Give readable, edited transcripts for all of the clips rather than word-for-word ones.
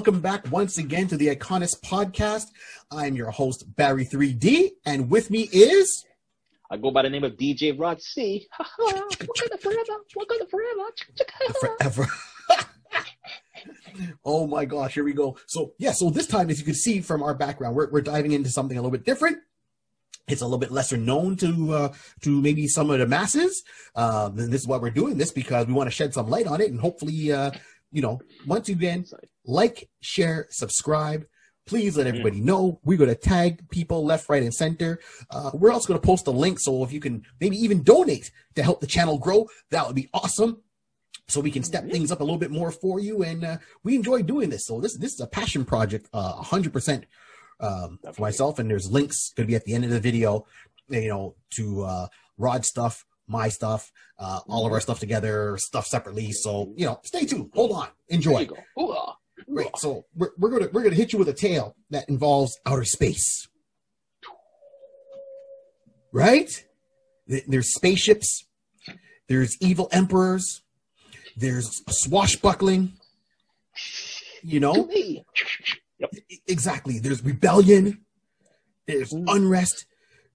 welcome back once again to the Iconist Podcast. I'm your host, Barry 3D, and with me is... I go by the name of DJ Rod C. Wakanda forever! Wakanda forever! Forever. Oh my gosh, here we go. So, yeah, so this time, as you can see from our background, we're diving into something a little bit different. It's a little bit lesser known to maybe some of the masses. This is why we're doing this, because we want to shed some light on it, and hopefully... you know, once again, like, share, subscribe. Please let everybody know. We're going to tag people left, right, and center. We're also going to post a link, so if you can maybe even donate to help the channel grow, that would be awesome. So we can step things up a little bit more for you, and we enjoy doing this. So this is a passion project, 100% for myself, and there's links going to be at the end of the video, you know, to Rod stuff, my stuff, all of our stuff together, stuff separately. So, you know, stay tuned. Hold on. Enjoy. Great. So we're gonna hit you with a tale that involves outer space. Right? There's spaceships. There's evil emperors. There's swashbuckling. You know? Yep. Exactly. There's rebellion. There's unrest.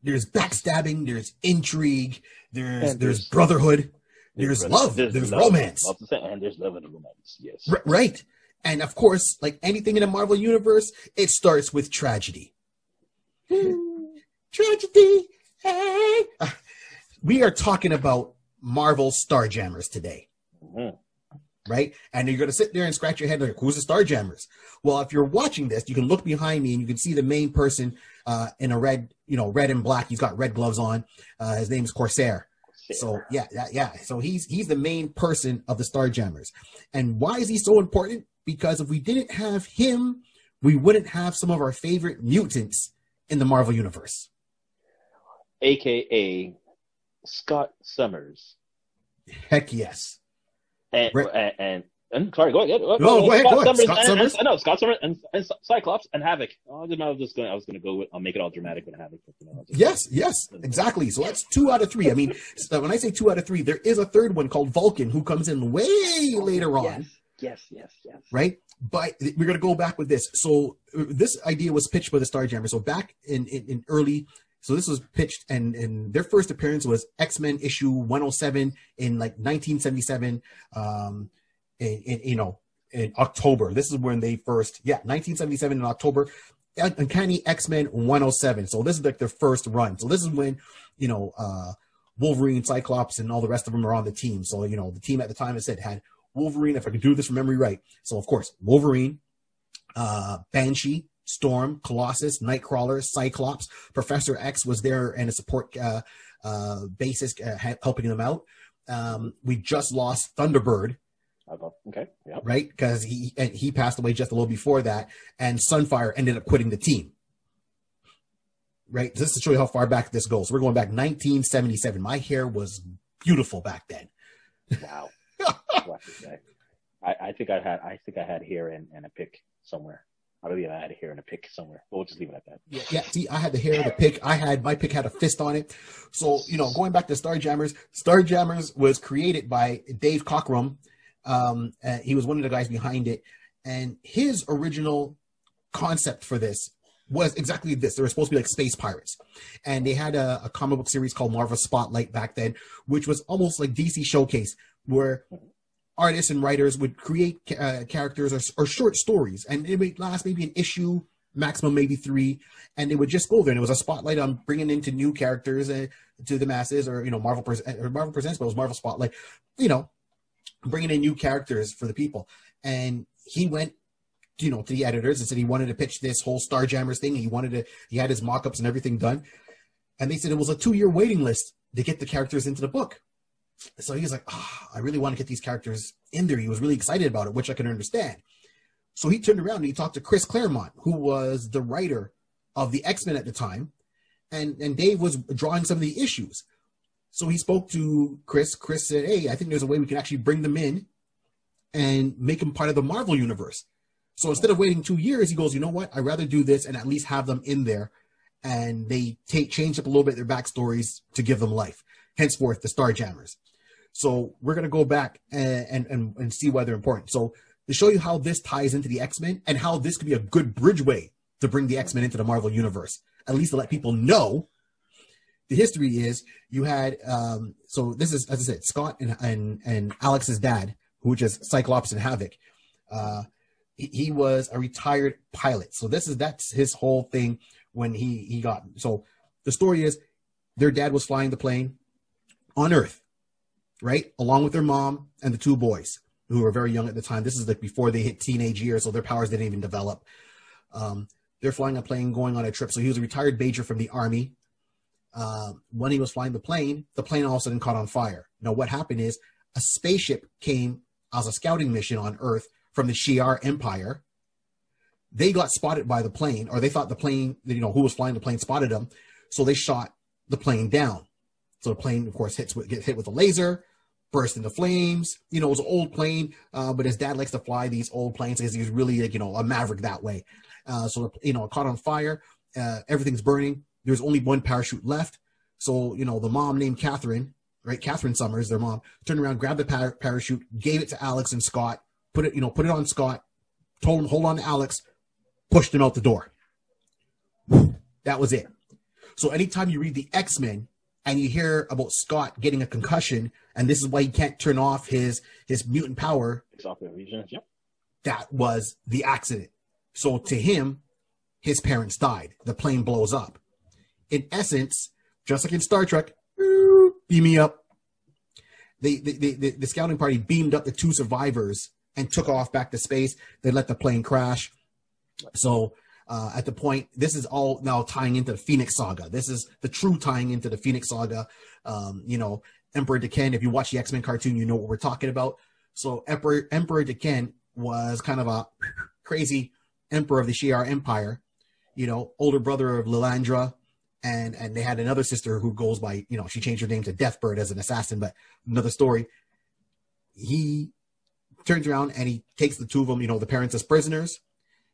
There's backstabbing. There's intrigue. There's brotherhood. There's love. There's romance. And there's love and romance. Yes. Right. And of course, like anything in the Marvel universe, it starts with tragedy. Tragedy. Hey. We are talking about Marvel Starjammers today. Right? And you're going to sit there and scratch your head like, who's the Starjammers? Well, if you're watching this, you can look behind me and you can see the main person in a red, you know, red and black. He's got red gloves on. His name is Corsair. So, yeah. So he's the main person of the Starjammers. And why is he so important? Because if we didn't have him, we wouldn't have some of our favorite mutants in the Marvel Universe. A.K.A. Scott Summers. Heck yes. And sorry, go ahead. Go ahead. Scott Summers. No, Scott Summers and Cyclops and Havoc. I was going to go with. I'll make it all dramatic with Havoc. Yes, exactly. So that's 2 out of 3. I mean, when I say 2 out of 3, there is a third one called Vulcan who comes in way later on. Yes. Right, but we're going to go back with this. So this idea was pitched by the Starjammers. So back in early. So this was pitched, and their first appearance was X-Men issue 107 in like 1977, in October. This is when they first, 1977 in October, Uncanny X-Men 107. So this is like their first run. So this is when, you know, Wolverine, Cyclops, and all the rest of them are on the team. So, you know, the team at the time had Wolverine, if I could do this from memory right. So, of course, Wolverine, Banshee, Storm, Colossus, Nightcrawler, Cyclops. Professor X was there and a support basis helping them out. We just lost Thunderbird. Okay, yeah. Right? Because he passed away just a little before that, and Sunfire ended up quitting the team. Right? Just to show you how far back this goes. We're going back 1977. My hair was beautiful back then. Wow. I think I had hair and a pick somewhere. I really had a hair and a pick somewhere. We'll just leave it at that. Yeah, see, I had the hair and the pick. My pick had a fist on it. So, you know, going back to Starjammers was created by Dave Cockrum. He was one of the guys behind it. And his original concept for this was exactly this. They were supposed to be like space pirates. And they had a comic book series called Marvel Spotlight back then, which was almost like DC Showcase, where artists and writers would create characters or short stories, and it would last maybe an issue, maximum maybe 3, and they would just go there, and it was a spotlight on bringing into new characters to the masses, or, you know, Marvel Presents, but it was Marvel Spotlight, you know, bringing in new characters for the people. And he went, you know, to the editors and said he wanted to pitch this whole Starjammers thing. He had his mock-ups and everything done, and they said it was a 2-year waiting list to get the characters into the book. So he was like, I really want to get these characters in there. He was really excited about it, which I can understand. So he turned around and he talked to Chris Claremont, who was the writer of the X-Men at the time. And Dave was drawing some of the issues. So he spoke to Chris. Chris said, hey, I think there's a way we can actually bring them in and make them part of the Marvel universe. So instead of waiting 2 years, he goes, you know what? I'd rather do this and at least have them in there. And they change up a little bit their backstories to give them life. Henceforth, the Starjammers. So we're going to go back and see why they're important. So to show you how this ties into the X-Men and how this could be a good bridgeway to bring the X-Men into the Marvel Universe, at least to let people know. The history is you had, so this is, as I said, Scott and Alex's dad, which is Cyclops and Havoc. He was a retired pilot. So that's his whole thing when he got, so the story is their dad was flying the plane on Earth, right? Along with their mom and the two boys who were very young at the time. This is like before they hit teenage years. So their powers didn't even develop. They're flying a plane going on a trip. So he was a retired major from the army. When he was flying the plane all of a sudden caught on fire. Now what happened is a spaceship came as a scouting mission on Earth from the Shi'ar Empire. They got spotted by the plane, or they thought the plane, who was flying the plane spotted them. So they shot the plane down. So the plane, of course, gets hit with a laser, burst into flames. It was an old plane, but his dad likes to fly these old planes because he's really, a maverick that way. So it caught on fire. Everything's burning. There's only one parachute left. So, the mom named Catherine, right? Catherine Summers, their mom, turned around, grabbed the parachute, gave it to Alex and Scott, put it on Scott, told him, hold on to Alex, pushed him out the door. That was it. So anytime you read the X-Men and you hear about Scott getting a concussion, and this is why he can't turn off his mutant power. It's off the region. Yep. That was the accident. So to him, his parents died. The plane blows up. In essence, just like in Star Trek, beam me up. The scouting party beamed up the two survivors and took off back to space. They let the plane crash. So at the point, this is all now tying into the Phoenix Saga. This is the true tying into the Phoenix Saga. Emperor D'Ken, if you watch the X-Men cartoon, you know what we're talking about. So Emperor D'Ken was kind of a crazy emperor of the Shi'ar Empire, older brother of Lilandra. And they had another sister who goes by, she changed her name to Deathbird as an assassin, but another story. He turns around and he takes the two of them, the parents as prisoners.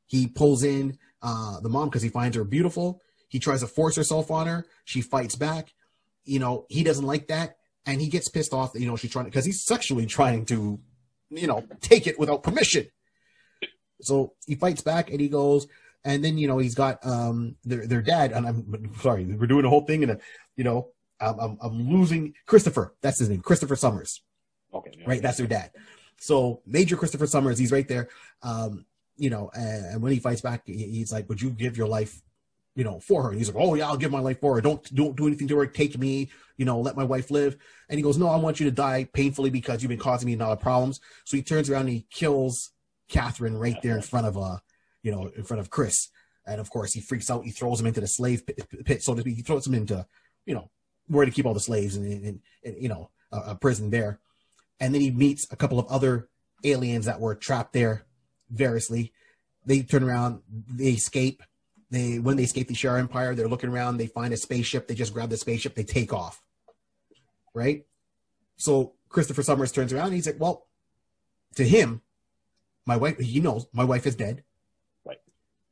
He pulls in the mom because he finds her beautiful. He tries to force herself on her. She fights back. He doesn't like that. And he gets pissed off that, she's trying to, because he's sexually trying to, take it without permission. So he fights back and he goes... And then, he's got their dad, and I'm sorry, we're doing a whole thing, and, I'm losing Christopher. That's his name, Christopher Summers. Okay. Yeah, right? Yeah. That's their dad. So Major Christopher Summers, he's right there, and when he fights back, he's like, would you give your life, for her? And he's like, oh, yeah, I'll give my life for her. Don't do anything to her. Take me, let my wife live. And he goes, no, I want you to die painfully because you've been causing me a lot of problems. So he turns around and he kills Catherine right there in front of in front of Chris. And of course he freaks out. He throws him into the slave pit. So to speak, he throws him into, where to keep all the slaves and a prison there. And then he meets a couple of other aliens that were trapped there variously. They turn around, they escape. When they escape the Shi'ar Empire, they're looking around, they find a spaceship. They just grab the spaceship, they take off. Right. So Christopher Summers turns around and he's like, well, to him, my wife, he knows my wife is dead.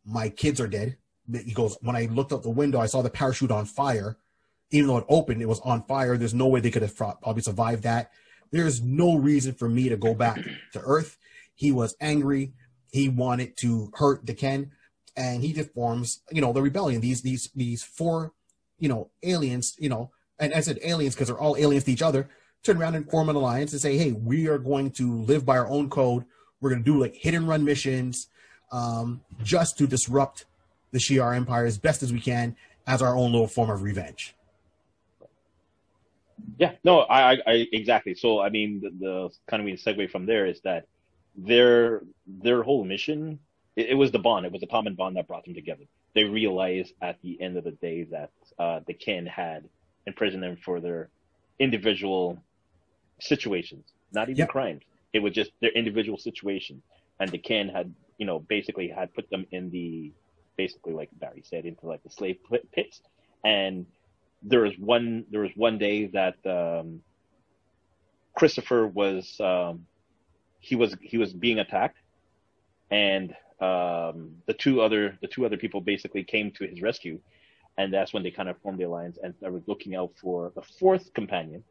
My kids are dead. He goes, when I looked out the window, I saw the parachute on fire. Even though it opened, it was on fire. There's no way they could have probably survived that. There's no reason for me to go back to Earth. He was angry. He wanted to hurt D'Ken, and he forms, the rebellion. These four, aliens, and I said aliens because they're all aliens to each other, turn around and form an alliance and say, hey, we are going to live by our own code. We're going to do like hit and run missions, just to disrupt the Shi'ar Empire as best as we can as our own little form of revenge. Yeah, no, I exactly. So, I mean, the kind of segue from there is that their whole mission, it was the bond. It was the common bond that brought them together. They realized at the end of the day that D'Ken had imprisoned them for their individual situations, not even crimes. It was just their individual situation. And D'Ken had, basically had put them in the, basically like Barry said, into like the slave pits. And there was one day that Christopher was, he was being attacked, and the two other people basically came to his rescue, and that's when they kind of formed the alliance and were looking out for the fourth companion,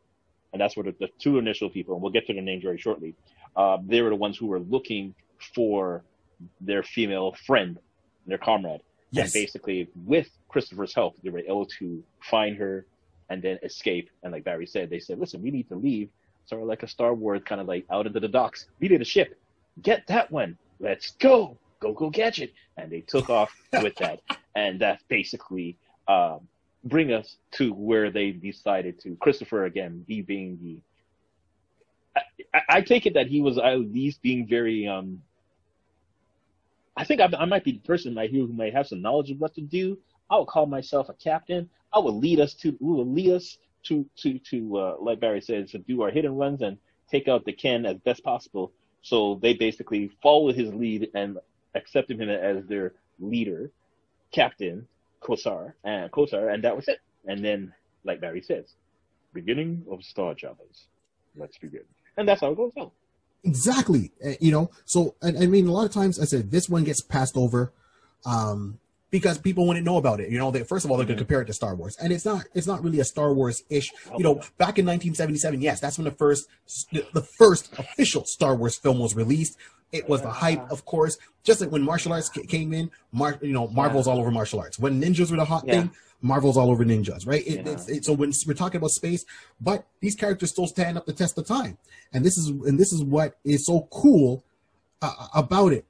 and that's where the two initial people, and we'll get to their names very shortly. They were the ones who were looking for their female friend, their comrade. Yes. And basically, with Christopher's help, they were able to find her and then escape. And like Barry said, they said, listen, we need to leave. Sort of like a Star Wars, kind of like out into the docks. We need a ship. Get that one. Let's go. Go get it. And they took off with that. And that basically bring us to where they decided to. Christopher, again, he being the... I take it that he was at least being very... I think I might be the person right here who might have some knowledge of what to do. I would call myself a captain. I would lead us to... We will lead us to like Barry said, to do our hit and runs and take out D'Ken as best possible. So they basically followed his lead and accepted him as their leader, captain, Corsair, and that was it. And then, like Barry says, beginning of Starjammers. Let's begin. And that's how it goes on. Exactly. So, I mean, a lot of times, I said, this one gets passed over because people wouldn't know about it. They, first of all, they're going to compare it to Star Wars. And it's not really a Star Wars-ish. Back in 1977, yes, that's when the first official Star Wars film was released. It was the hype, of course. Just like when martial arts came in, Marvel's all over martial arts. When ninjas were the hot thing, Marvel's all over ninjas, right? So when we're talking about space, but these characters still stand up the test of time. And this is what is so cool about it,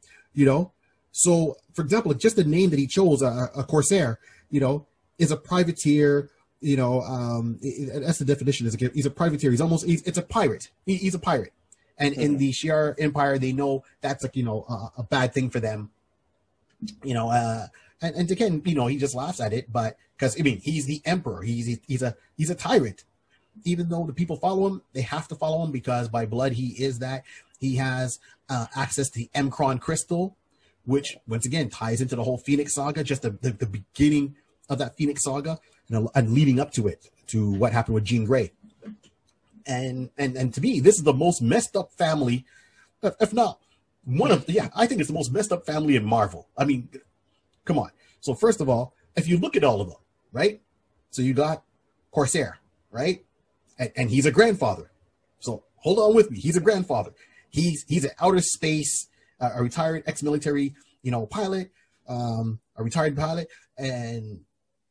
So, for example, just the name that he chose, a Corsair, is a privateer. That's the definition. He's a privateer. It's a pirate. He's a pirate. And in the Shi'ar Empire, they know that's a bad thing for them. And D'Ken, he just laughs at it, but because he's the emperor. He's a tyrant. Even though the people follow him, they have to follow him because by blood he is that. He has access to the Emkron crystal, which, once again, ties into the whole Phoenix Saga, just the beginning of that Phoenix Saga and leading up to it, to what happened with Jean Grey. And to me, this is the most messed up family, if not one of, I think it's the most messed up family in Marvel. I mean, come on. So first of all, if you look at all of them, right? So you got Corsair, right? And he's a grandfather. So hold on with me. He's a grandfather. He's an outer space a retired ex-military, pilot, a retired pilot, and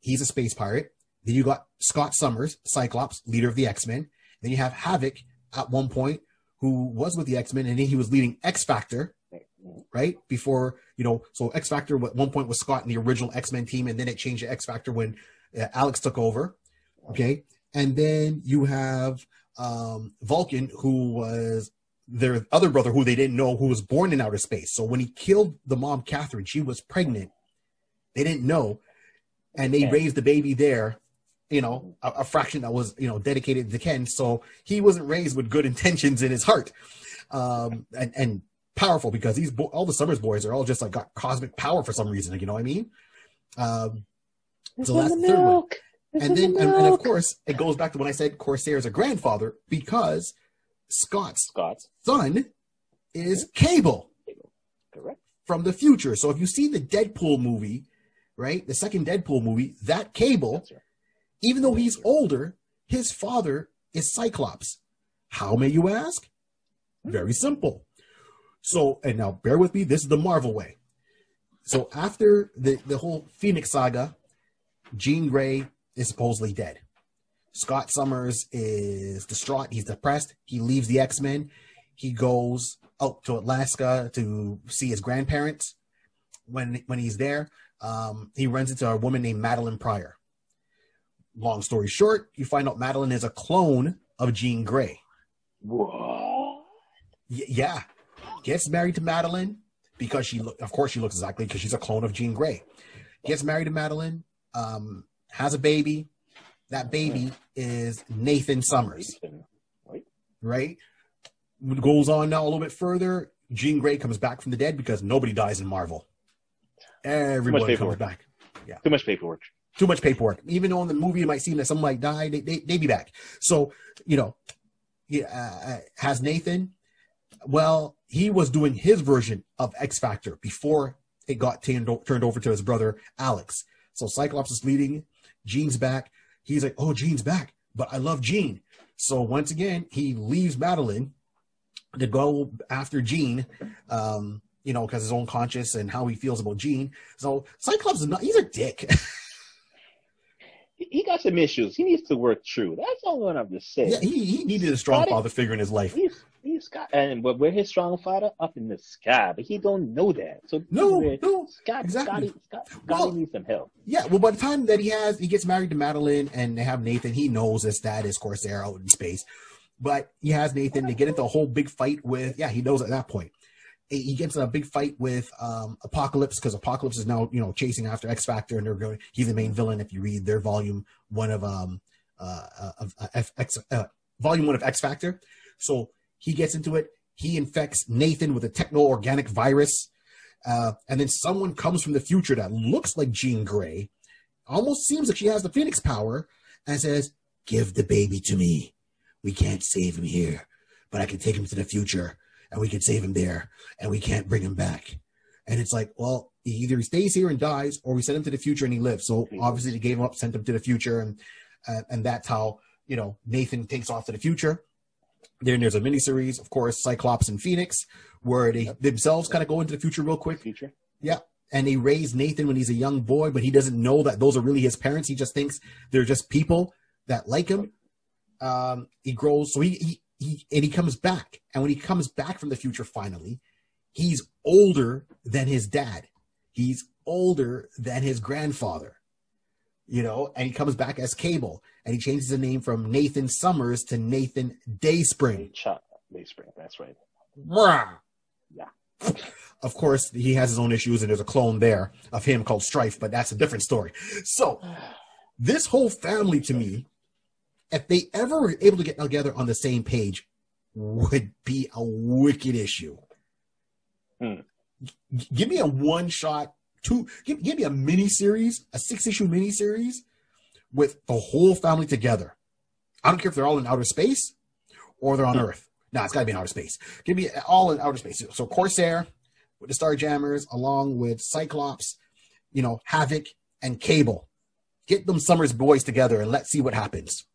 he's a space pirate. Then you got Scott Summers, Cyclops, leader of the X-Men. Then you have Havoc at one point, who was with the X-Men, and then he was leading X-Factor, right? Before, so X-Factor at one point was Scott in the original X-Men team, and then it changed to X-Factor when Alex took over, okay? And then you have Vulcan, who was their other brother who they didn't know, who was born in outer space. So when he killed the mom, Catherine, she was pregnant. They didn't know. And they raised the baby there, a fraction that was, dedicated to D'Ken. So he wasn't raised with good intentions in his heart. And powerful, because these all the Summers boys are all just like got cosmic power for some reason. You know what I mean? So that's the third one. And of course, it goes back to when I said Corsair is a grandfather, because Scott's son is Cable. Correct. From the future. So if you see the Deadpool movie, right, the second Deadpool movie, that Cable, right, even though he's older, his father is Cyclops. How, may you ask? Very simple. So, and now bear with me, this is the Marvel way. So after the whole Phoenix Saga, Jean Grey is supposedly dead. Scott Summers is distraught. He's depressed. He leaves the X-Men. He goes out to Alaska to see his grandparents. When he's there, he runs into a woman named Madeline Pryor. Long story short, you find out Madeline is a clone of Jean Grey. What? Yeah. Gets married to Madeline because she looks exactly, because she's a clone of Jean Grey. Gets married to Madeline, has a baby. That baby is Nathan Summers, right? Goes on now a little bit further. Jean Grey comes back from the dead because nobody dies in Marvel. Everyone comes back. Yeah. Too much paperwork. Even though in the movie it might seem that someone might die, they be back. So, has Nathan. Well, he was doing his version of X-Factor before it got turned over to his brother, Alex. So Cyclops is leading. Jean's back. He's like, oh, Jean's back, but I love Jean. So once again, he leaves Madeline to go after Jean, you know, because his own conscience and how he feels about Jean. So Cyclops is not, he's a dick. He got some issues. He needs to work through. That's all what I'm just saying. Yeah, he needed a strong father figure in his life. He's got, and but where his strong father up in the sky, but he don't know that. So exactly. Scott needs some help. Yeah, well, by the time that he gets married to Madeline and they have Nathan. He knows his dad is Corsair out in space, but he has Nathan. They get into a whole big fight with. Yeah, he knows at that point. He gets in a big fight with Apocalypse, because Apocalypse is now, you know, chasing after X-Factor, and they're going. He's the main villain. If you read their volume 1 of volume 1 of X-Factor, so he gets into it. He infects Nathan with a techno-organic virus, and then someone comes from the future that looks like Jean Grey, almost seems like she has the Phoenix power, and says, "Give the baby to me. We can't save him here, but I can take him to the future." And we can save him there, and we can't bring him back. And it's like, well, either he stays here and dies, or we send him to the future and he lives. So obviously they gave him up, sent him to the future, and that's how, you know, Nathan takes off to the future. Then there's a miniseries, of course, Cyclops and Phoenix, where they themselves kind of go into the future real quick. Yeah, and they raise Nathan when he's a young boy, but he doesn't know that those are really his parents. He just thinks they're just people that like him. He grows, so he comes back, and when he comes back from the future, finally, he's older than his dad. He's older than his grandfather, you know, and he comes back as Cable, and he changes the name from Nathan Summers to Nathan Dayspring. Dayspring, that's right. Yeah. Of course, he has his own issues, and there's a clone there of him called Strife, but that's a different story. So this whole family, to me, if they ever were able to get together on the same page, would be a wicked issue. Give me a one-shot, give me a mini-series, a 6-issue mini-series with the whole family together. I don't care if they're all in outer space or they're on Earth. No, it's got to be in outer space. Give me all in outer space. So Corsair with the Starjammers, along with Cyclops, you know, Havoc, and Cable. Get them Summers boys together and let's see what happens.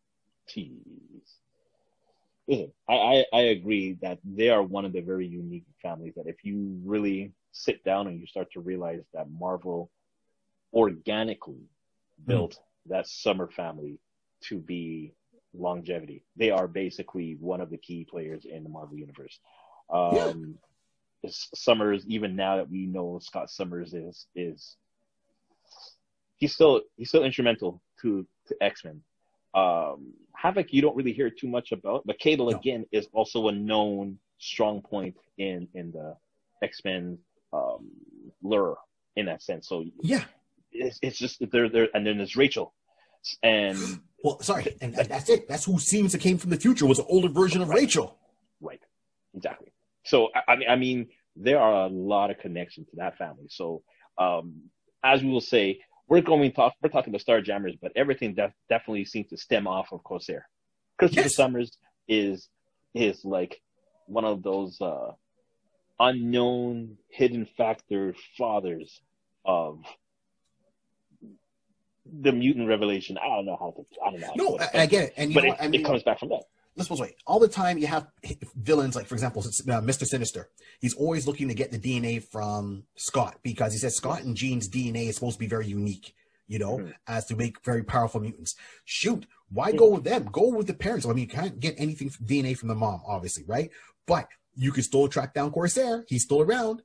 Jeez. Listen, I agree that they are one of the very unique families that if you really sit down and you start to realize that Marvel organically built that Summer family to be longevity. They are basically one of the key players in the Marvel universe. Summers, even now that we know Scott Summers is he's still instrumental to X-Men. Havoc, you don't really hear too much about, but Cable again is also a known strong point in the X-Men lore in that sense. So yeah, it's just they're and then there's Rachel, and and that's it. That's who seems that came from the future was an older version of Rachel. Right, exactly. So I mean, there are a lot of connections to that family. So as we will say. We're talking about Starjammers, but everything definitely seems to stem off of Corsair. Christopher Summers is like one of those unknown, hidden factor fathers of the mutant revelation. I don't know. I get it, and it comes back from that. Let's put it this way. All the time you have villains like, for example, Mr. Sinister. He's always looking to get the DNA from Scott because he says Scott and Jean's DNA is supposed to be very unique, you know, as to make very powerful mutants. Shoot, why go with them? Go with the parents. I mean, you can't get anything DNA from the mom, obviously, right? But you can still track down Corsair. He's still around,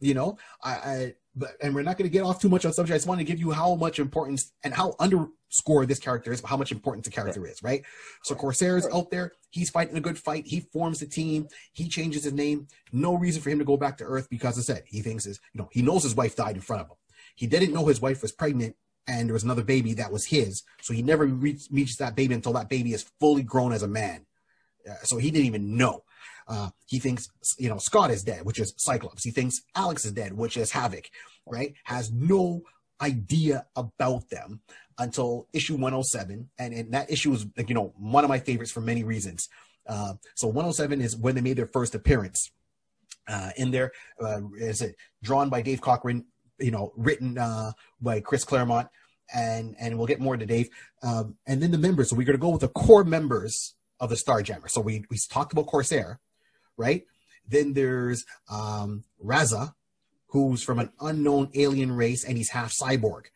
you know. But we're not going to get off too much on subject. I just want to give you how much importance and how underscore this character is, how much importance the character is, right? So Corsair is out there. He's fighting a good fight. He forms the team. He changes his name. No reason for him to go back to Earth because, as I said, he thinks he knows his wife died in front of him. He didn't know his wife was pregnant and there was another baby that was his. So he never reaches that baby until that baby is fully grown as a man. So he didn't even know. He thinks, you know, Scott is dead, which is Cyclops. He thinks Alex is dead, which is Havoc, right? Has no idea about them until issue 107. And that issue is, you know, one of my favorites for many reasons. So 107 is when they made their first appearance in there. Is it drawn by Dave Cockrum, you know, written by Chris Claremont. And we'll get more into Dave. And then the members. So we're going to go with the core members of the Starjammers. So we talked about Corsair, right? Then there's Raza, who's from an unknown alien race, and he's half cyborg.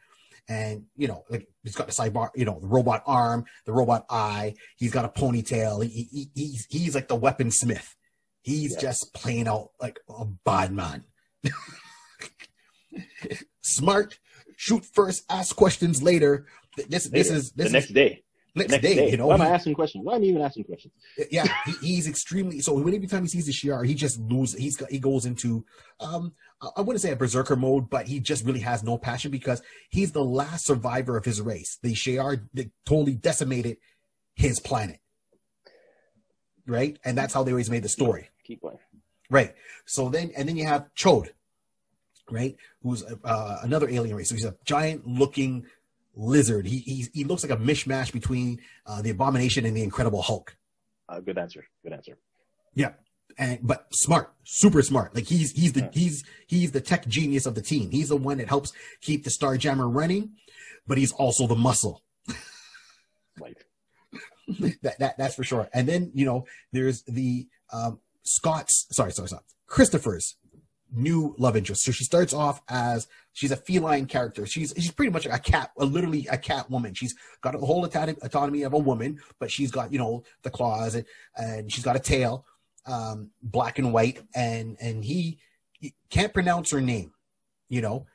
And, you know, like he's got the cyborg, you know, the robot arm, the robot eye. He's got a ponytail. He's like the weaponsmith. He's just playing out like a bad man. Smart, shoot first, ask questions later. This is the next day. You know, why am I asking questions? Why am I even asking questions? Yeah, he's extremely. So when every time he sees the Shi'ar, he just loses. He goes into I wouldn't say a berserker mode, but he just really has no passion because he's the last survivor of his race. The Shi'ar totally decimated his planet. Right? And that's how they always made the story. Keep going. Right. So then, and then you have Chode, right? Who's another alien race. So he's a giant looking lizard. He looks like a mishmash between the Abomination and the Incredible Hulk. Good answer. Good answer. Yeah. But smart, super smart. Like he's the tech genius of the team. He's the one that helps keep the Starjammer running, but he's also the muscle. Right. That's for sure. And then, you know, there's the Christopher's new love interest. So she starts off as she's a feline character. She's pretty much a cat, literally a cat woman. She's got a whole autonomy of a woman, but she's got, you know, the claws and she's got a tail, black and white. And he can't pronounce her name, you know.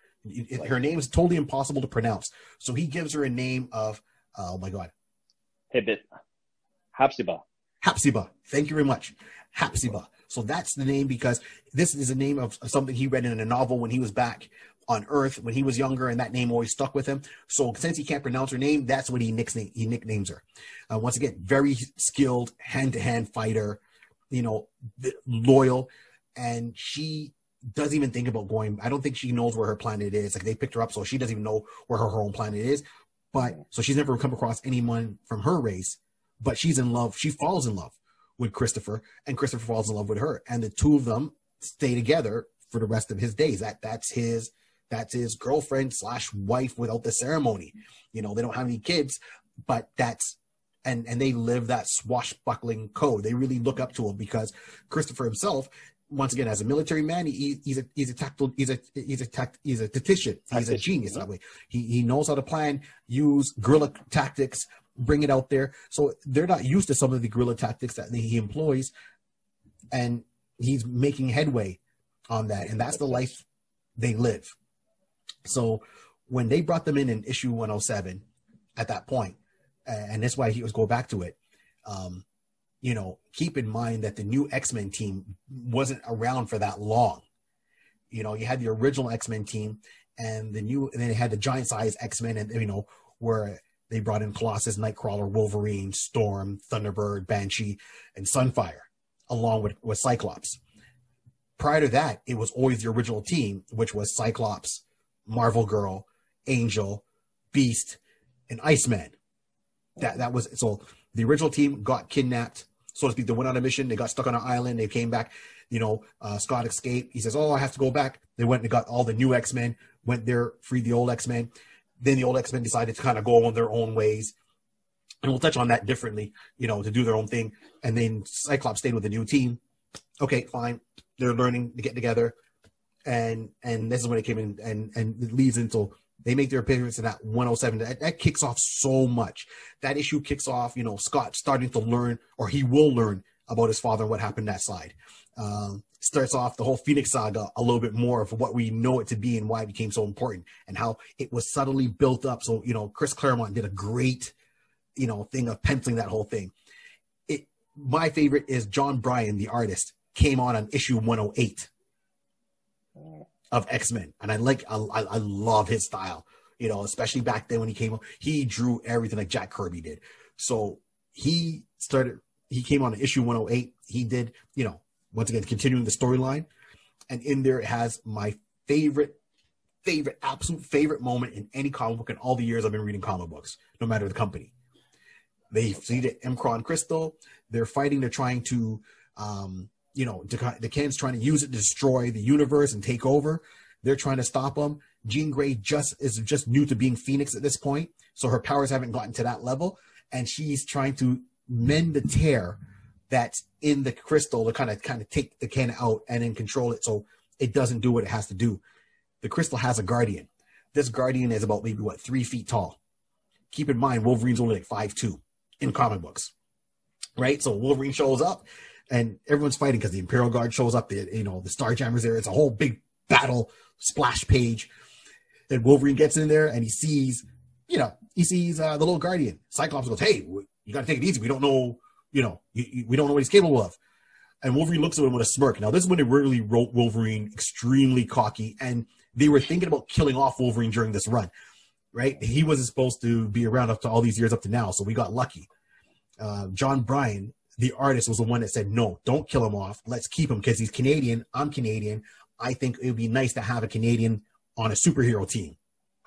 Her name is totally impossible to pronounce. So he gives her a name of, oh my God, Hepzibah. Hepzibah. Thank you very much. Hepzibah. So that's the name because this is the name of something he read in a novel when he was back on Earth when he was younger, and that name always stuck with him. So since he can't pronounce her name, that's what he nicknames her. Once again, very skilled hand-to-hand fighter, you know, loyal, and she doesn't even think about going. I don't think she knows where her planet is. Like they picked her up, so she doesn't even know where her own planet is. But so she's never come across anyone from her race, but she's in love. She falls in love with Christopher, and Christopher falls in love with her, and the two of them stay together for the rest of his days. That's his girlfriend / wife without the ceremony. You know, they don't have any kids, but and they live that swashbuckling code. They really look up to him because Christopher himself, once again, as a military man, he's a tactician. He's a genius that way. He knows how to plan, use guerrilla tactics, bring it out there. So they're not used to some of the guerrilla tactics that he employs, and he's making headway on that. And that's the life they live. So when they brought them in issue 107, at that point, and that's why he was going back to it. You know, keep in mind that the new X-Men team wasn't around for that long. You know, you had the original X-Men team and then they had the giant size X-Men, and, you know, where they brought in Colossus, Nightcrawler, Wolverine, Storm, Thunderbird, Banshee, and Sunfire, along with Cyclops. Prior to that, it was always the original team, which was Cyclops, Marvel Girl, Angel, Beast, and Iceman. That was, so the original team got kidnapped, so to speak. They went on a mission. They got stuck on an island. They came back. You know, Scott escaped. He says, oh, I have to go back. They went and got all the new X-Men, went there, freed the old X-Men. Then the old X-Men decided to kind of go on their own ways. And we'll touch on that differently, you know, to do their own thing. And then Cyclops stayed with the new team. Okay, fine. They're learning to get together. And this is when it came in and it leads into... They make their appearance in that 107. That kicks off so much. That issue kicks off, you know, Scott starting to learn, or he will learn about his father and what happened that side. Starts off the whole Phoenix Saga a little bit more of what we know it to be and why it became so important and how it was subtly built up. So, you know, Chris Claremont did a great, you know, thing of penciling that whole thing. My favorite is John Byrne, the artist, came on issue 108. Of X-Men, and I love his style, you know, especially back then when he came up, he drew everything like Jack Kirby did. So he came on issue 108. He did, you know, once again, continuing the storyline, and in there it has my absolute favorite moment in any comic book in all the years I've been reading comic books, no matter the company. They see the Mkron crystal. They're fighting. They're trying to, you know, D'Ken's trying to use it to destroy the universe and take over. They're trying to stop him. Jean Grey is just new to being Phoenix at this point, so her powers haven't gotten to that level, and she's trying to mend the tear that's in the crystal to kind of take the can out and then control it so it doesn't do what it has to do. The crystal has a guardian. This guardian is about maybe, 3 feet tall. Keep in mind, Wolverine's only 5'2" in comic books, right? So Wolverine shows up, and everyone's fighting because the Imperial Guard shows up. The Starjammers there. It's a whole big battle splash page. Then Wolverine gets in there, and he sees the little guardian. Cyclops goes, "Hey, you got to take it easy. We don't know, we don't know what he's capable of." And Wolverine looks at him with a smirk. Now, this is when they really wrote Wolverine extremely cocky, and they were thinking about killing off Wolverine during this run, right? He wasn't supposed to be around up to all these years up to now, so we got lucky. John Byrne, the artist, was the one that said, "No, don't kill him off. Let's keep him because he's Canadian. I'm Canadian. I think it would be nice to have a Canadian on a superhero team."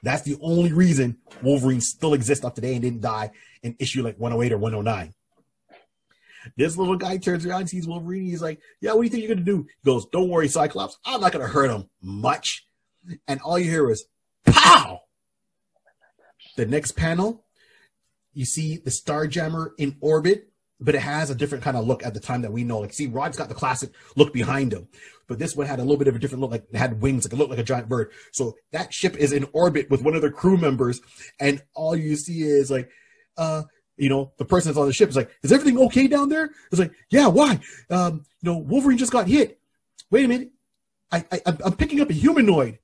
That's the only reason Wolverine still exists up today and didn't die in issue like 108 or 109. This little guy turns around and sees Wolverine. He's like, "Yeah, what do you think you're going to do?" He goes, "Don't worry, Cyclops. I'm not going to hurt him much." And all you hear is, pow! The next panel, you see the Starjammer in orbit, but it has a different kind of look at the time that we know. Like, see, Rod's got the classic look behind him, but this one had a little bit of a different look. Like, it had wings, like it looked like a giant bird. So that ship is in orbit with one of their crew members, and all you see is like, the person that's on the ship is like, "Is everything okay down there?" It's like, "Yeah, why?" Wolverine just got hit. Wait a minute, I'm picking up a humanoid.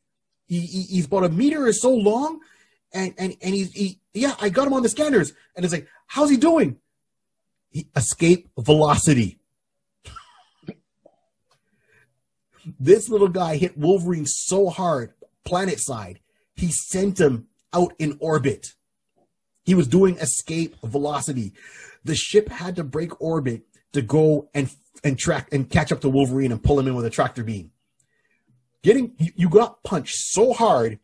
He's about 1 meter or so long, and he's I got him on the scanners. And it's like, how's he doing? Escape velocity. This little guy hit Wolverine so hard, planet side, he sent him out in orbit. He was doing escape velocity. The ship had to break orbit to go and track and catch up to Wolverine and pull him in with a tractor beam. You got punched so hard,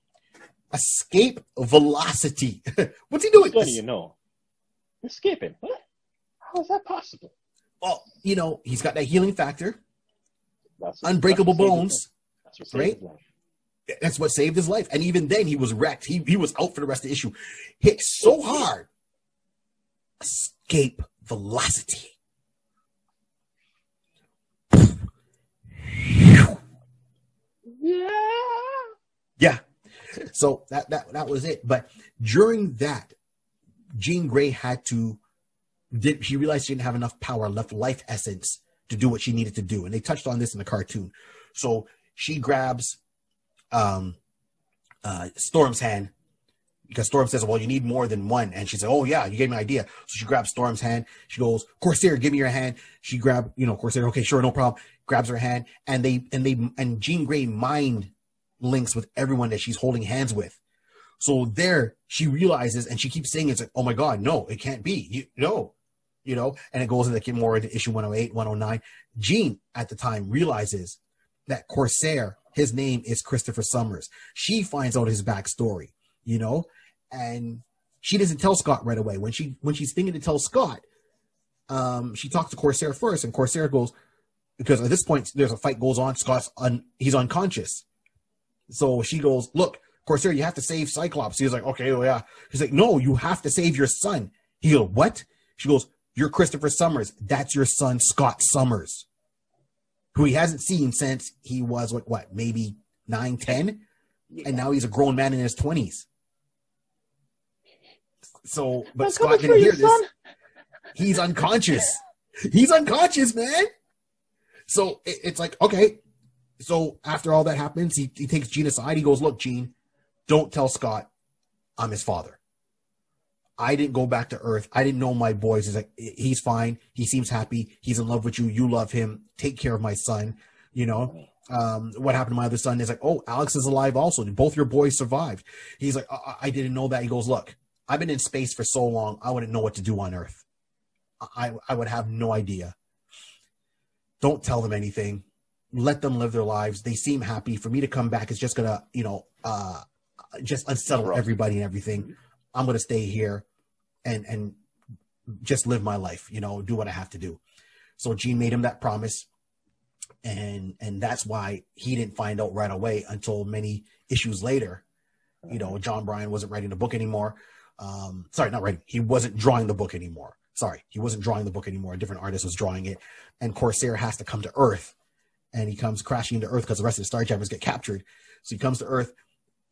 escape velocity. What's he doing? What do you know? Escaping. What? How is that possible? Well, he's got that healing factor. Unbreakable bones. That's what saved his life. That's what saved his life. And even then, he was wrecked. He was out for the rest of the issue. Hit so hard. Escape velocity. Yeah. So that was it. But during that, Jean Grey she realized she didn't have enough power left, life essence, to do what she needed to do. And they touched on this in the cartoon. So she grabs Storm's hand, because Storm says, "Well, you need more than one." And she said, "Oh yeah, you gave me an idea." So she grabs Storm's hand. She goes, "Corsair, give me your hand." She grabbed, Corsair. "Okay, sure, no problem." Grabs her hand, and Jean Grey mind links with everyone that she's holding hands with. So there, she realizes, and she keeps saying, "It's like, oh my God, no, it can't be. And it goes into more into issue 108, 109. Jean at the time realizes that Corsair, his name is Christopher Summers. She finds out his backstory, and she doesn't tell Scott right away. When she's thinking to tell Scott, she talks to Corsair first, and Corsair goes, because at this point there's a fight goes on. Scott's he's unconscious, so she goes, "Look, Corsair, you have to save Cyclops." He's like, "Okay, oh yeah." He's like, "No, you have to save your son." He goes, "What?" She goes, "You're Christopher Summers. That's your son, Scott Summers, who he hasn't seen since he was maybe 9, 10, and now he's a grown man in his 20s." So, but Scott didn't hear this. He's unconscious. He's unconscious, man. So it's like, okay. So after all that happens, he takes Jean aside. He goes, "Look, Jean, don't tell Scott I'm his father. I didn't go back to Earth. I didn't know my boys." He's like, "He's fine. He seems happy. He's in love with you. You love him. Take care of my son. What happened to my other son?" He's like, "Oh, Alex is alive also. Both your boys survived." He's like, "I didn't know that." He goes, "Look, I've been in space for so long. I wouldn't know what to do on Earth. I would have no idea. Don't tell them anything. Let them live their lives. They seem happy. For me to come back is just going to, just unsettle everybody and everything. I'm going to stay here and just live my life, do what I have to do." So Jean made him that promise. And that's why he didn't find out right away until many issues later. John Byrne wasn't writing the book anymore. He wasn't drawing the book anymore. Sorry, he wasn't drawing the book anymore. A different artist was drawing it. And Corsair has to come to Earth. And he comes crashing into Earth because the rest of the Starjammers get captured. So he comes to Earth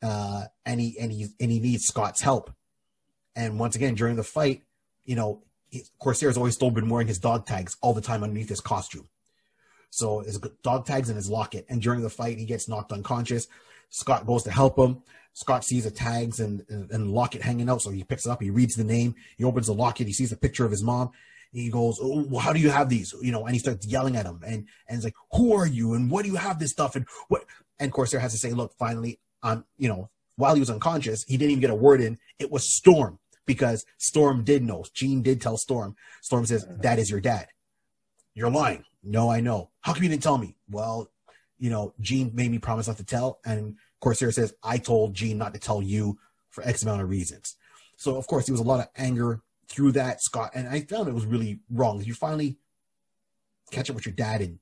and he needs Scott's help. And once again, during the fight, you know, Corsair's always still been wearing his dog tags all the time underneath his costume. So his dog tags in his locket. And during the fight, he gets knocked unconscious. Scott goes to help him. Scott sees the tags and locket hanging out. So he picks it up. He reads the name. He opens the locket. He sees a picture of his mom. He goes, "Oh, well, how do you have these?" You know, and he starts yelling at him. And he's like, "Who are you? And why do you have this stuff? And what?" And Corsair has to say, "Look, finally, you know, while he was unconscious, he didn't even get a word in. It was Storm, because Storm did know. Jean did tell Storm. Storm says, that is your dad. You're lying. No, I know. How come you didn't tell me? Well, you know, Jean made me promise not to tell. And Corsair says, I told Jean not to tell you for X amount of reasons. So, of course, there was a lot of anger through that, Scott. And I found it was really wrong. You finally catch up with your dad and,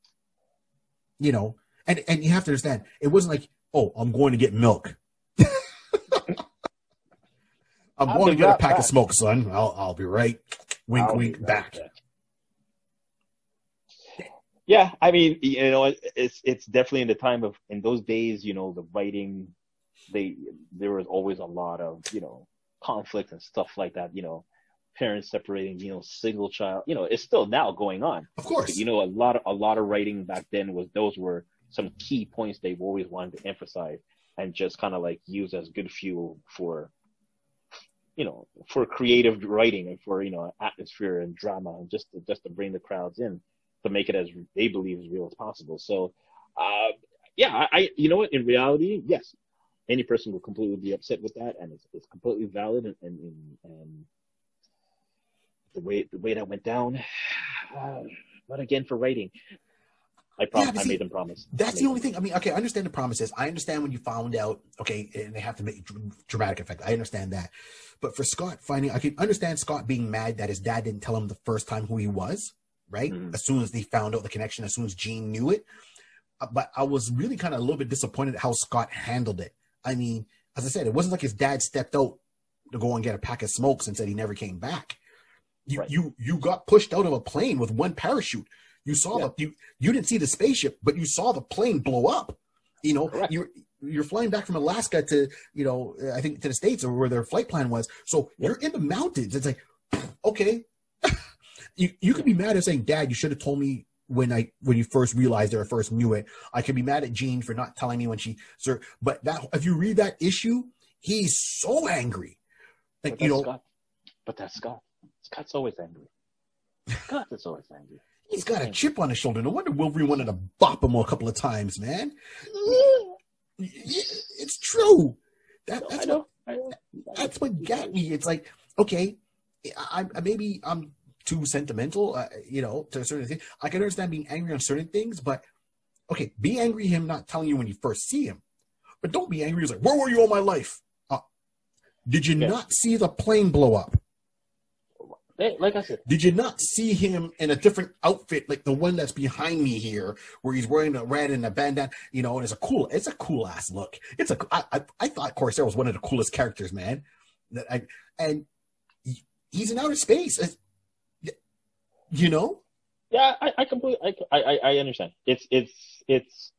you know, and you have to understand, it wasn't like, oh, I'm going to get milk. I'm going to get a pack of smoke, son. I'll be right. Wink, wink, back. Yeah, I mean, you know, it's definitely in the time of, in those days, you know, the writing, there was always a lot of, you know, conflict and stuff like that, you know, parents separating, you know, single child, you know, it's still now going on. Of course. You know, a lot of writing back then was, those were some key points they've always wanted to emphasize and just kind of like use as good fuel for, you know, for creative writing and for, you know, atmosphere and drama and just to bring the crowds in, to make it as they believe as real as possible. So, yeah, I you know what? In reality, yes, any person will completely be upset with that, and it's completely valid. And the way that went down, but again, for writing, I made them promise. That's the only thing. I mean, okay, I understand the promises. I understand when you found out, okay, and they have to make dramatic effect. I understand that, but for Scott finding, I can understand Scott being mad that his dad didn't tell him the first time who he was. Right. Mm-hmm. As soon as they found out the connection, as soon as Jean knew it. But I was really kind of a little bit disappointed at how Scott handled it. I mean, as I said, it wasn't like his dad stepped out to go and get a pack of smokes and said he never came back. You got pushed out of a plane with one parachute. You saw you didn't see the spaceship, but you saw the plane blow up. You know, you're flying back from Alaska to, you know, I think to the States or where their flight plan was. So you're in the mountains. It's like, okay. You could be mad at saying, Dad, you should have told me when you first realized it or first knew it. I could be mad at Jean for not telling me when but that, if you read that issue, he's so angry. Like, you know, Scott. But that's Scott. Scott's always angry. Scott is always angry. He's got a chip on his shoulder. No wonder Wolverine wanted to bop him a couple of times, man. It's true. That's what got me. It's like, okay, maybe I'm too sentimental, you know, to a certain thing. I can understand being angry on certain things, but okay, be angry him not telling you when you first see him, but don't be angry. He's like, where were you all my life? Did you not see the plane blow up? Like I said, did you not see him in a different outfit, like the one that's behind me here, where he's wearing a red and a bandana, you know, and it's a cool ass look. I thought Corsair was one of the coolest characters, man. And he's in outer space. You know? Yeah, I completely understand. It's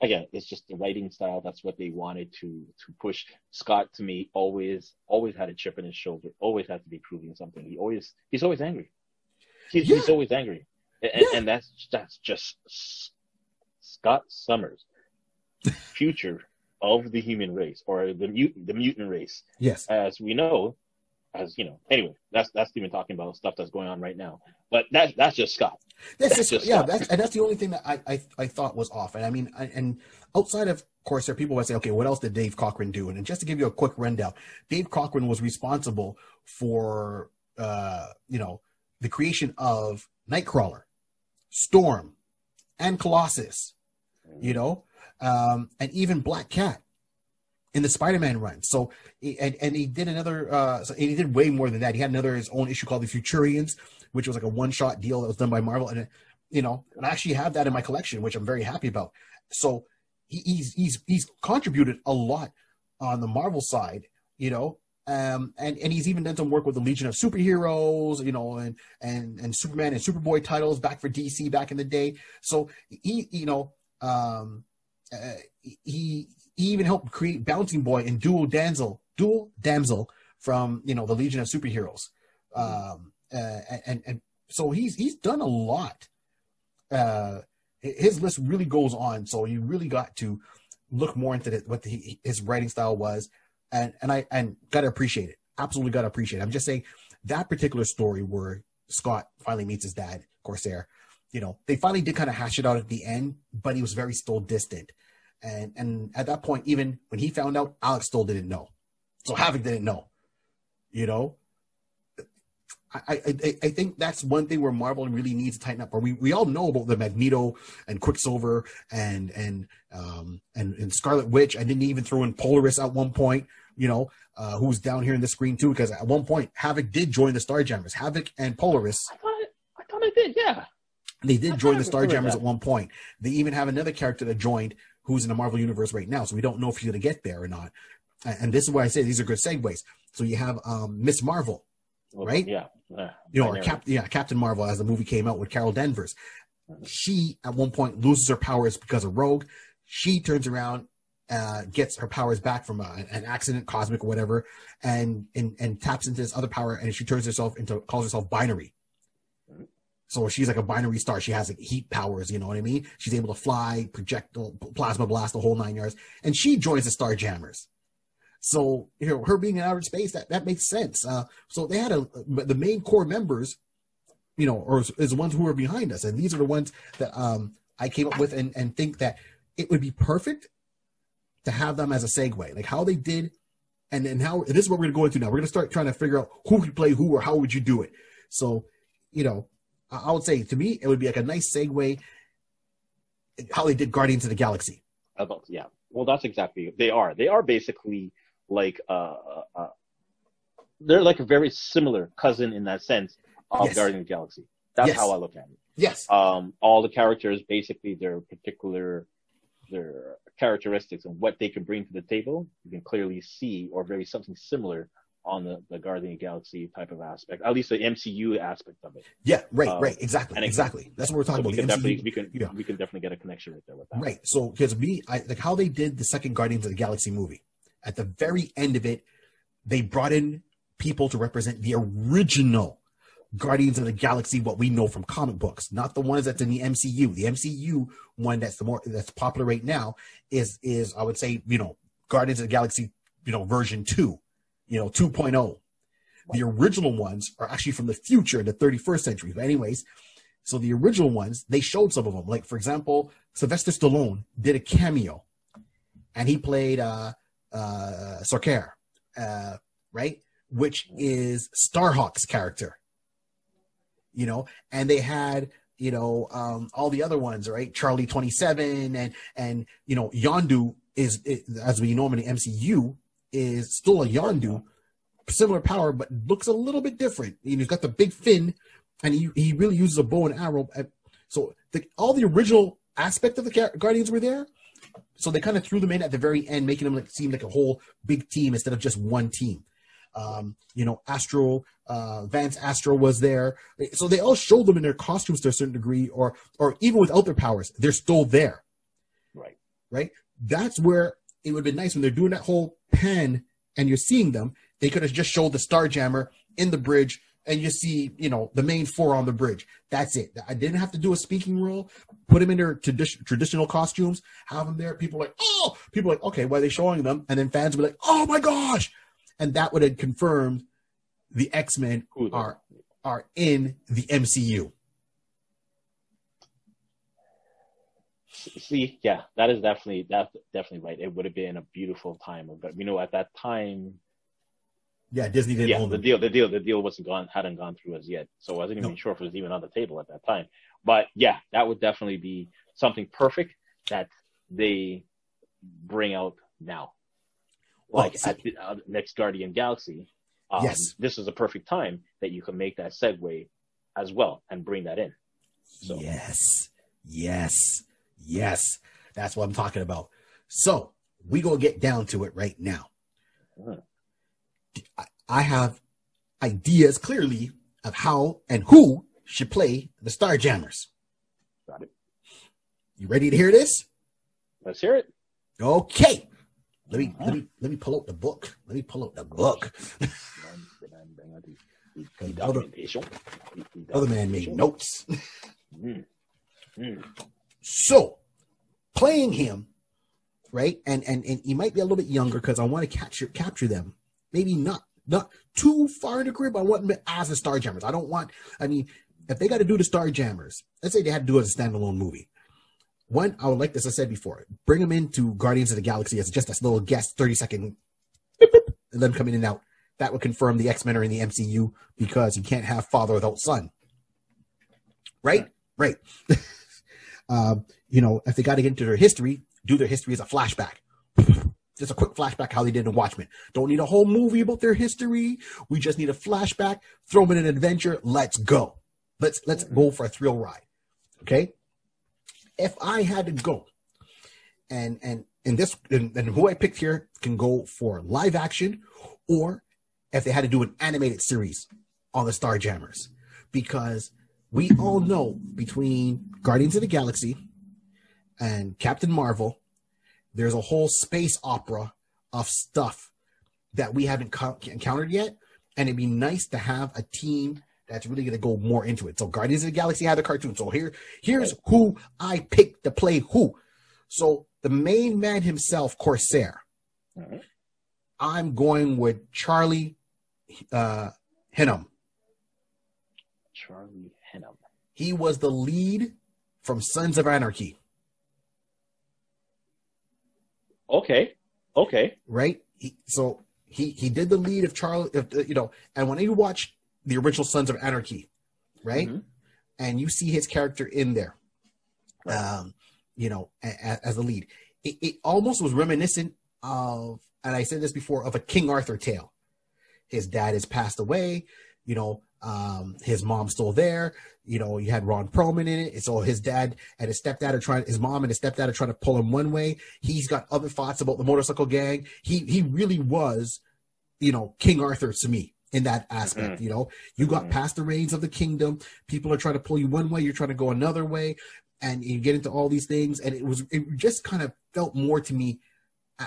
again, it's just the writing style. That's what they wanted to push. Scott, to me, always had a chip on his shoulder. Always had to be proving something. He's always angry. He's always angry, and that's just Scott Summers, future of the human race or the mutant race. Yes, as we know. As you know, anyway, that's even talking about stuff that's going on right now. But that's just Scott. That's just Scott. That's the only thing that I thought was off. And I mean, and outside of Corsair, people would say, okay, what else did Dave Cockrum do? And just to give you a quick rundown, Dave Cockrum was responsible for you know, the creation of Nightcrawler, Storm, and Colossus. You know, and even Black Cat. In the Spider-Man run, so and he did another. And he did way more than that. He had his own issue called the Futurians, which was like a one-shot deal that was done by Marvel, and you know, and I actually have that in my collection, which I'm very happy about. So he's contributed a lot on the Marvel side, you know, And he's even done some work with the Legion of Superheroes, you know, and Superman and Superboy titles back for DC back in the day. So he, you know, he even helped create Bouncing Boy and Dual Damsel from, you know, the Legion of Superheroes. And so he's done a lot. His list really goes on. So you really got to look more into his writing style was. And I gotta appreciate it. Absolutely gotta appreciate it. I'm just saying that particular story where Scott finally meets his dad, Corsair, you know, they finally did kind of hash it out at the end, but he was very still distant. And at that point, even when he found out, Alex still didn't know. So Havoc didn't know. You know? I think that's one thing where Marvel really needs to tighten up. Or we all know about the Magneto and Quicksilver and Scarlet Witch. I didn't even throw in Polaris at one point, you know, who's down here in the screen too, because at one point Havoc did join the Starjammers. Havoc and Polaris. I thought I did, yeah. They did join the Starjammers at one point. They even have another character that joined who's in the Marvel universe right now, so we don't know if he's going to get there or not. And this is why I say these are good segues. So you have Miss Marvel. Right? Yeah. You know, Captain Marvel, as the movie came out with Carol Danvers. She, at one point, loses her powers because of Rogue. She turns around, gets her powers back from an accident, cosmic or whatever, and taps into this other power, and she calls herself Binary. So she's like a binary star. She has like heat powers, you know what I mean? She's able to fly, projectile, plasma blast, the whole nine yards. And she joins the Starjammers. So, you know, her being in outer space, that makes sense. So they had the main core members, you know, or is the ones who are behind us. And these are the ones that I came up with and think that it would be perfect to have them as a segue. Like how they did, and then how, and this is what we're going to go into now. We're going to start trying to figure out who could play who or how would you do it. So, you know, I would say to me, it would be like a nice segue how they did Guardians of the Galaxy. Yeah. Well, that's exactly it. They are basically... like they're like a very similar cousin in that sense of Guardians of the Galaxy. That's how I look at it. Yes. All the characters basically their characteristics and what they can bring to the table, you can clearly see or very something similar on the Guardians of the Galaxy type of aspect, at least the MCU aspect of it. Yeah, right, exactly. That's what we're talking about. We can definitely get a connection right there with that. Right. So because like how they did the second Guardians of the Galaxy movie. At the very end of it, they brought in people to represent the original Guardians of the Galaxy, what we know from comic books, not the ones that's in the MCU. The MCU one that's popular right now is I would say, you know, Guardians of the Galaxy, you know, version 2, you know, 2.0. The original ones are actually from the future, the 31st century. But anyways, so the original ones, they showed some of them. Like, for example, Sylvester Stallone did a cameo, and he played... Sorcerer, right? Which is Starhawk's character, you know, and they had, you know, all the other ones, right? Charlie 27 and, you know, Yondu is as we know him in the MCU is still a Yondu, similar power, but looks a little bit different. You know, he's got the big fin and he really uses a bow and arrow. So all the original aspect of the Guardians were there. So they kind of threw them in at the very end, making them seem like a whole big team instead of just one team. You know, Vance Astro was there. So they all showed them in their costumes to a certain degree, or even without their powers, they're still there. Right? That's where it would have been nice when they're doing that whole pan and you're seeing them. They could have just showed the Starjammer in the bridge and you see, you know, the main four on the bridge. That's it. I didn't have to do a speaking role. Put them in their traditional costumes. Have them there. People are like, okay, why are they showing them? And then fans will be like, oh my gosh! And that would have confirmed the X-Men are in the MCU. See, yeah, that's definitely right. It would have been a beautiful time, but you know, at that time. Yeah, Disney didn't own them. The deal hadn't gone through as yet, so I wasn't even sure if it was even on the table at that time. But yeah, that would definitely be something perfect that they bring out now, at the next Guardian Galaxy. This is a perfect time that you can make that segue as well and bring that in. So. Yes, that's what I'm talking about. So we gonna get down to it right now. I have ideas clearly of how and who should play the Starjammers. Got it. You ready to hear this? Let's hear it. Okay. Let me pull out the book. Let me pull out the book. the other man made notes. So, playing him, right? And he might be a little bit younger because I want to capture them. Maybe not too far in the crib. I want them as the Starjammers. I don't want. I mean, if they got to do the Starjammers, let's say they had to do it as a standalone movie. One, I would like this. I said before, bring them into Guardians of the Galaxy as just a little guest, 30-second, and them coming in and out. That would confirm the X-Men are in the MCU because you can't have father without son. Right? Right. You know, if they got to get into their history, do their history as a flashback. Just a quick flashback how they did in Watchmen. Don't need a whole movie about their history. We just need a flashback. Throw them in an adventure. Let's go. Let's go for a thrill ride. Okay? If I had to go, and who I picked here can go for live action, or if they had to do an animated series on the Starjammers, because we all know between Guardians of the Galaxy and Captain Marvel, there's a whole space opera of stuff that we haven't encountered yet, and it'd be nice to have a team that's really going to go more into it. So Guardians of the Galaxy had a cartoon. So here's who I picked to play who. So the main man himself, Corsair. Mm-hmm. I'm going with Charlie Hunnam. Charlie Hunnam. He was the lead from Sons of Anarchy. Okay. Right? He did the lead of Charlie, and when you watch the original Sons of Anarchy, right? Mm-hmm. And you see his character in there, as the lead. It almost was reminiscent of, and I said this before, of a King Arthur tale. His dad has passed away, his mom's still there. You had Ron Perlman in it. It's all his dad and his stepdad are trying, his mom and his stepdad are trying to pull him one way. He's got other thoughts about the motorcycle gang. He really was, King Arthur to me. In that aspect, mm-hmm. You got past the reins of the kingdom. People are trying to pull you one way. You're trying to go another way, and you get into all these things. And it just kind of felt more to me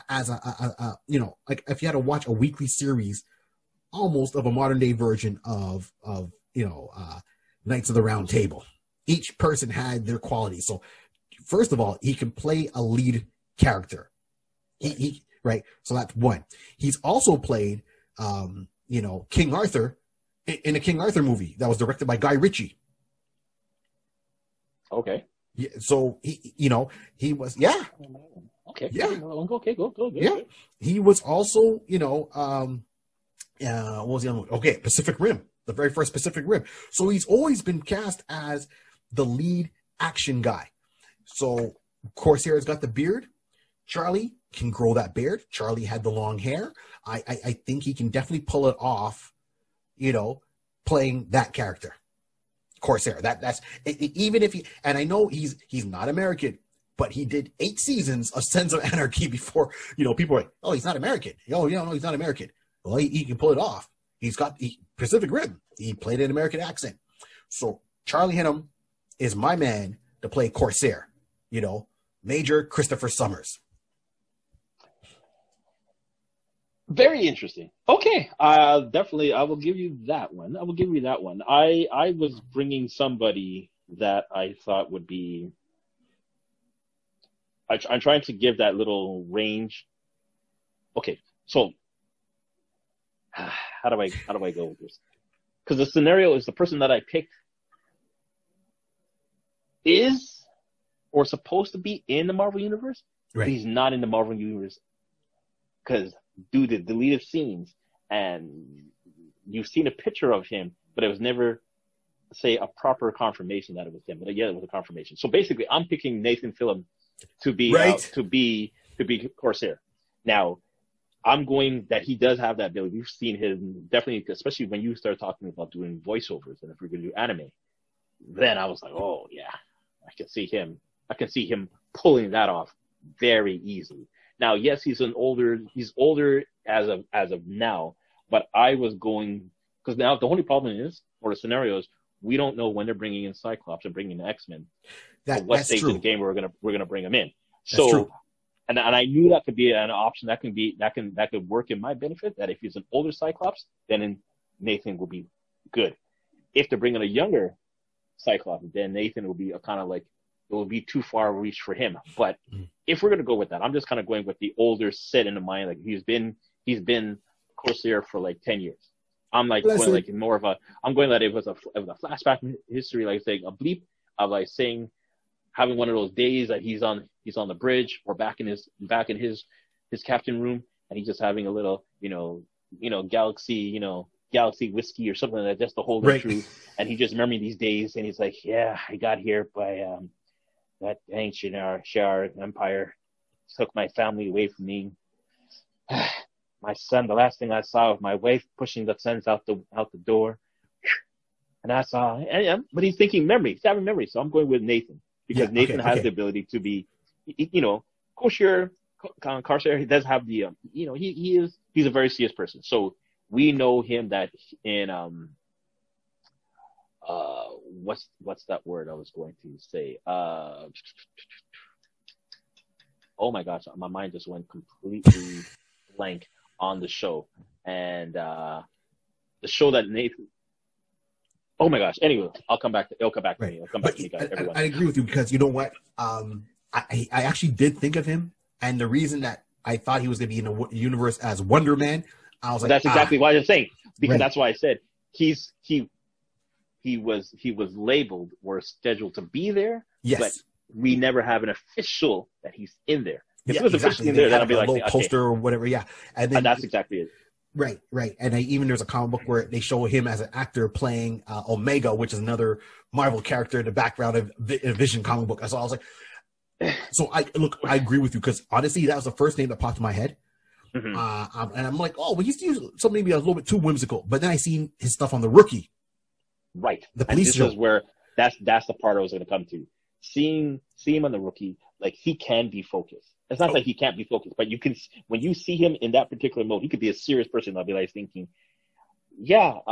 as like if you had to watch a weekly series, almost of a modern day version of Knights of the Round Table. Each person had their qualities. So first of all, he can play a lead character. He right. So that's one. He's also played. King Arthur in a King Arthur movie that was directed by Guy Ritchie. Okay. Yeah, so he was, yeah. Okay. Yeah. Okay. Go. Yeah. Good. He was also, what was the other one? Okay. Pacific Rim, the very first Pacific Rim. So he's always been cast as the lead action guy. So Corsair's got the beard. Charlie can grow that beard. Charlie had the long hair. I think he can definitely pull it off, playing that character, Corsair. That's even if he, and I know he's not American, but he did 8 seasons of Sons of Anarchy before, people were like, oh, he's not American. Oh, no, he's not American. Well, he can pull it off. He's got Pacific Rim. He played an American accent. So Charlie Hunnam is my man to play Corsair, Major Christopher Summers. Very interesting. Okay, definitely, I will give you that one. I was bringing somebody that I thought would be. I'm trying to give that little range. Okay, so how do I go with this? Because the scenario is the person that I picked is or supposed to be in the Marvel Universe, right. But he's not in the Marvel Universe because. Do the deleted scenes, and you've seen a picture of him, but it was never, say, a proper confirmation that it was him. But yeah, it was a confirmation. So basically, I'm picking Nathan Fillion to be right. to be Corsair. Now, I'm going that he does have that ability. You've seen him definitely, especially when you start talking about doing voiceovers, and if we're gonna do anime, then I was like, oh yeah, I can see him. I can see him pulling that off very easily. Now, yes, he's older as of now, But I was going, because now the only problem is, or the scenario is, we don't know when they're bringing in Cyclops and bringing in X-Men. What stage of the game we're gonna bring them in. So, and I knew that could be an option that could work in my benefit. That if he's an older Cyclops, then Nathan will be good. If they bring in a younger Cyclops, then Nathan will be a kind of like, it will be too far reach for him. But if we're gonna go with that, I'm just kind of going with the older set in mind. Like he's been Corsair for like 10 years. I'm like going like more of a, I'm going that it was a flashback history, like saying a bleep of like saying, having one of those days that he's on the bridge or back in his captain room, and he's just having a little galaxy whiskey or something like that, just to hold it true. And he just remembering these days, and he's like, yeah, I got here by that ancient Shi'ar Empire, took my family away from me. My son, the last thing I saw was my wife pushing the sons out the door, and I saw. And, but he's thinking memory, he's having memory. So I'm going with Nathan because Nathan has the ability to be, Corsair. He does have the, he's a very serious person. So we know him that in what's that word I was going to say? Oh my gosh, my mind just went completely blank on the show, and the show that Nathan. Oh my gosh! Anyway, I'll come back to me. I'll come back to you guys. Everyone, I agree with you because you know what? I actually did think of him, and the reason that I thought he was going to be in the universe as Wonder Man, I was like, that's exactly what I was saying because that's why I said he was labeled or scheduled to be there. Yes, but we never have an official that he's in there. If it was officially in there, that'll be like a little poster or whatever. Yeah, and then, that's exactly it. Right. And even there's a comic book where they show him as an actor playing Omega, which is another Marvel character in the background of a Vision comic book. So I was like, I agree with you because honestly, that was the first name that popped in my head. Mm-hmm. And I'm like, oh, well, he's something maybe a little bit too whimsical. But then I seen his stuff on The Rookie. Right. The police show. This is where that's the part I was going to come to. Seeing him on The Rookie, like he can be focused. It's not like he can't be focused, but you can, when you see him in that particular mode, he could be a serious person. I'll be like thinking, don't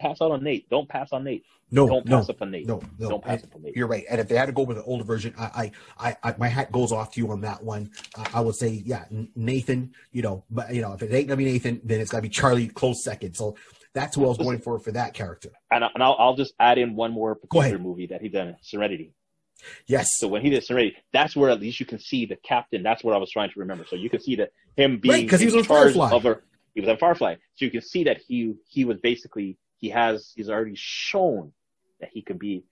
pass out on Nate. Don't pass on Nate. No, don't pass up on Nate. Don't pass up on Nate. You're right. And if they had to go with the older version, I my hat goes off to you on that one. I would say, Nathan, but if it ain't gonna be Nathan, then it's gotta be Charlie, close second. So that's who I was going for that character. And I'll just add in one more particular movie that he done, Serenity. Yes. So when he did Serenity, that's where at least you can see the captain. That's what I was trying to remember. So you can see that him being in charge of a. He was on Firefly, so you can see that he was basically he's already shown that he could be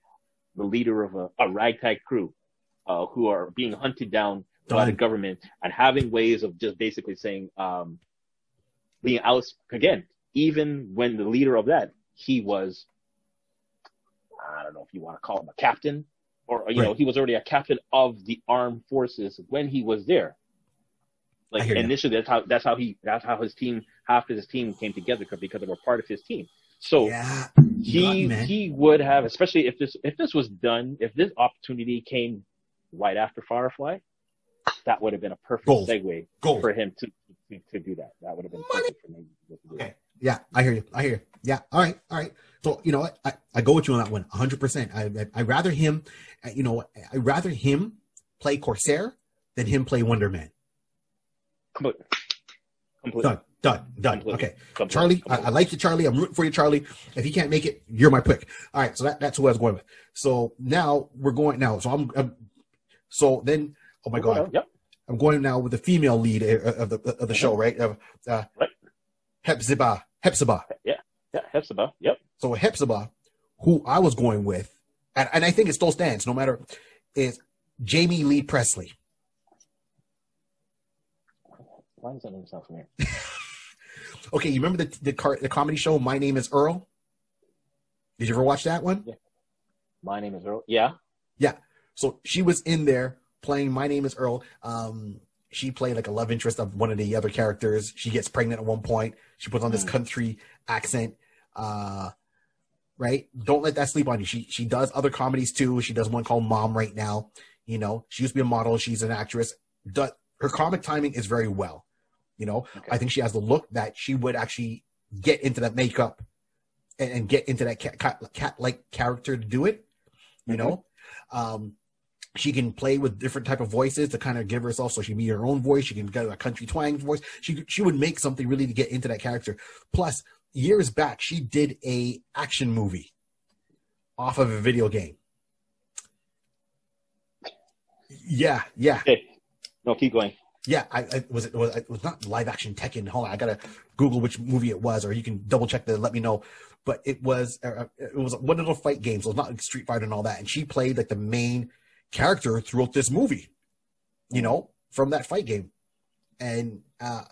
the leader of a ragtag crew, who are being hunted down by the government and having ways of just basically saying, being out again. Even when the leader of that, he was, I don't know if you want to call him a captain. Or, he was already a captain of the armed forces when he was there. Like initially, that's how his team, half of his team came together because they were part of his team. So he would have, especially if this was done, if this opportunity came right after Firefly, that would have been a perfect segue for him to do that. That would have been perfect for him to do that. Yeah, I hear you. Yeah, all right. So you know what, I go with you on that one, 100%. I'd rather him play Corsair than him play Wonder Man. Completely. Done. Completely. Okay, completely. Charlie, completely. I like you, Charlie. I'm rooting for you, Charlie. If he can't make it, you're my pick. All right, so that's who I was going with. So now we're going now. So I'm so then. Oh my God. Yep. I'm going now with the female lead of the show, right? Right. Hepzibah. Yeah, Hepzibah. Yep. So Hepzibah, who I was going with, and I think it still stands, no matter, is Jamie Lee Presley. Why does that name sound familiar? Okay, you remember the comedy show My Name Is Earl? Did you ever watch that one? Yeah. My Name Is Earl. Yeah. Yeah. So she was in there playing My Name Is Earl. She played like a love interest of one of the other characters. She gets pregnant at one point. She puts on this country accent, right? Don't let that sleep on you. She does other comedies too. She does one called Mom right now. She used to be a model. She's an actress. Her comic timing is very well. You know, okay. I think she has the look that she would actually get into that makeup and get into that cat-like character to do it. You mm-hmm. know, she can play with different type of voices to kind of give herself. So she can be her own voice. She can get a country twang voice. She would make something really to get into that character. Plus, years back, she did a action movie off of a video game. Yeah, yeah. Okay. No, keep going. Yeah, it was not live action Tekken. Hold on, I gotta Google which movie it was, or you can double check that. Let me know. But it was one of the fight games. It was not like Street Fighter and all that. And she played like the main character throughout this movie, you know, from that fight game. And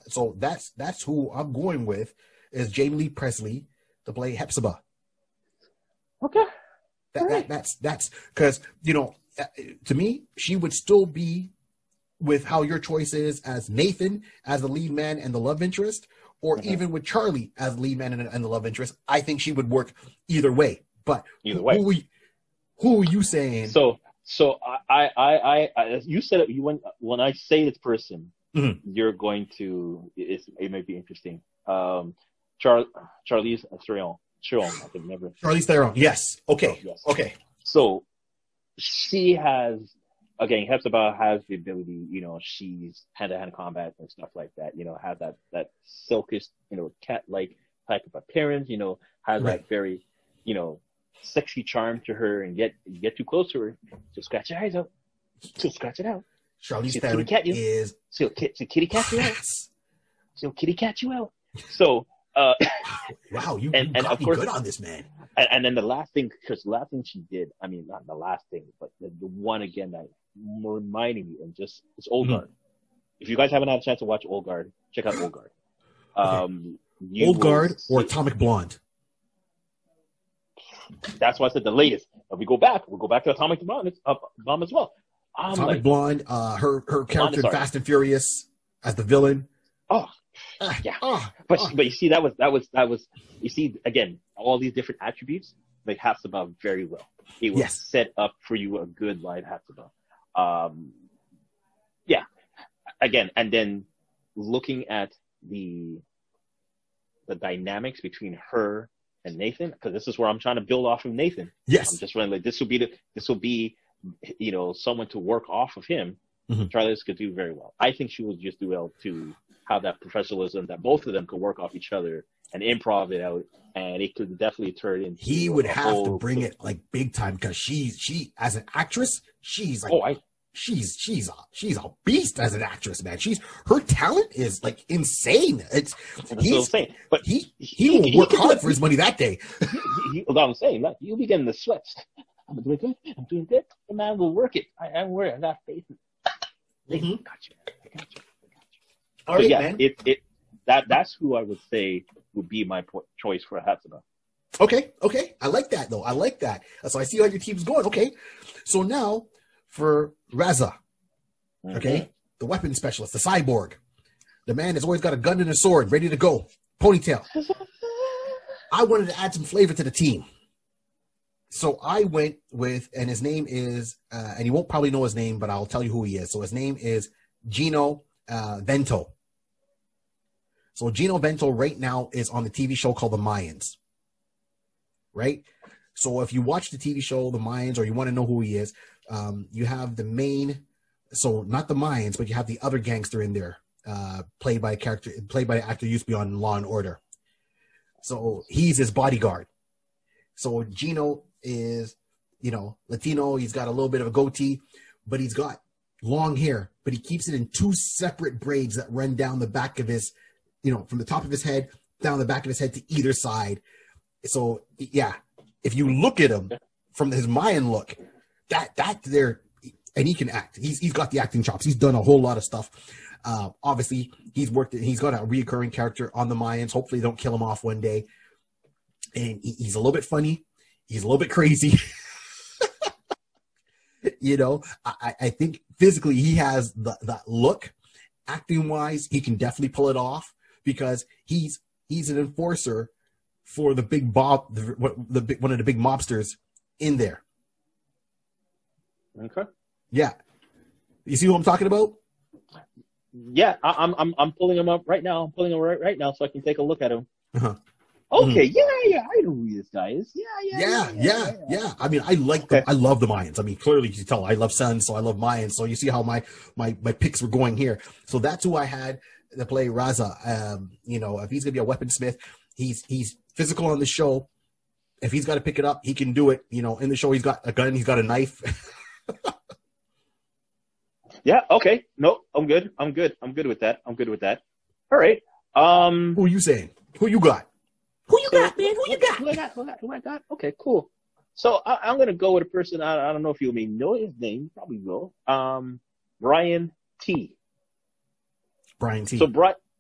so that's who I'm going with is Jamie Lee Presley to play Hepzibah. Okay, that's because you know to me she would still be. With how your choice is as Nathan, as the lead man and the love interest, or mm-hmm. even with Charlie as the lead man and the love interest, I think she would work either way. But who are you saying? So I you said it, when I say this person, mm-hmm. you're going to it may be interesting. Charlize Theron. I could never. Charlize Theron. Yes. Okay. Yes. Okay. So she has. Again, Hepzibah has the ability, you know, she's hand-to-hand combat and stuff like that, you know, has that silkish, you know, cat-like type of appearance, you know, has right. that very, you know, sexy charm to her, and yet you get too close to her, she'll scratch your eyes out. She'll scratch it out. Charlize Theron is... She'll kitty cat you out. She'll kitty cat you out. So... wow, you got me good on this, man. And then the last thing she did, I mean, not the last thing, but the one again that reminded me, and just it's Old Guard. Mm-hmm. If you guys haven't had a chance to watch Old Guard, check out Old Guard. Old Guard or Atomic Blonde. That's why I said the latest. If we go back, we'll go back to Atomic Blonde, Bomb as well. Atomic Blonde, her character in Fast and Furious as the villain. Oh. Yeah, but you see that was you see again all these different attributes like Hepzibah very well. It was yes. set up for you a good live Hepzibah. Yeah, again, and then looking at the dynamics between her and Nathan, because this is where I'm trying to build off of Nathan. Yes, I'm just running like this will be you know someone to work off of him. Mm-hmm. Charlize could do very well. I think she would just do well to have that professionalism that both of them could work off each other and improv it out, and it could definitely turn into. He would have to bring it like big time because she as an actress, she's like, she's a beast as an actress, man. Her talent is like insane. It's insane. But he will work hard for his money that day. I'm saying, like, you'll be getting the sweats. I'm doing good. I'm doing good. The man will work it. I'm worried. I'm not facing. Mm-hmm. I got you. All right, yeah, man. That's who I would say would be my choice for Hepzibah. Okay. I like that though. I like that. So I see how your team's going. Okay. So now for Raza, okay, the weapon specialist, the cyborg, the man that's always got a gun and a sword ready to go, ponytail. I wanted to add some flavor to the team, so I went with, and his name is, and you won't probably know his name, but I'll tell you who he is. So his name is Gino Vento. So Gino Vento right now is on the TV show called The Mayans, right? So if you watch the TV show The Mayans, or you want to know who he is, you have the main, so not The Mayans, but you have the other gangster in there, played by an actor used to be on Law and Order. So he's his bodyguard. So Gino is, you know, Latino. He's got a little bit of a goatee, but he's got long hair, but he keeps it in two separate braids that run down the back of his, you know, from the top of his head down the back of his head to either side. So yeah, if you look at him from his Mayan look, that there, and he can act. He's got the acting chops. He's done a whole lot of stuff. Obviously, he's got a reoccurring character on the Mayans. Hopefully, they don't kill him off one day. And he's a little bit funny. He's a little bit crazy. You know, I think physically he has that look. Acting-wise, he can definitely pull it off because he's an enforcer for the big mob, one of the big mobsters in there. Okay. Yeah. You see who I'm talking about? Yeah, I'm pulling them up right now. I'm pulling them right now so I can take a look at them. Uh-huh. Okay, yeah, I know who this guy is. Yeah. I mean, I like them. I love the Mayans. I mean, clearly you can tell I love Sun, so I love Mayans. So you see how my picks were going here. So that's who I had to play Raza. You know, if he's gonna be a weaponsmith, he's physical on the show. If he's got to pick it up, he can do it. You know, in the show, he's got a gun, he's got a knife. Yeah. Okay. No, I'm good with that. All right. Who are you saying? Who you got? Who I got? Okay, cool. So I'm going to go with a person, I don't know if you may know his name, you probably will. Brian T. Brian T. So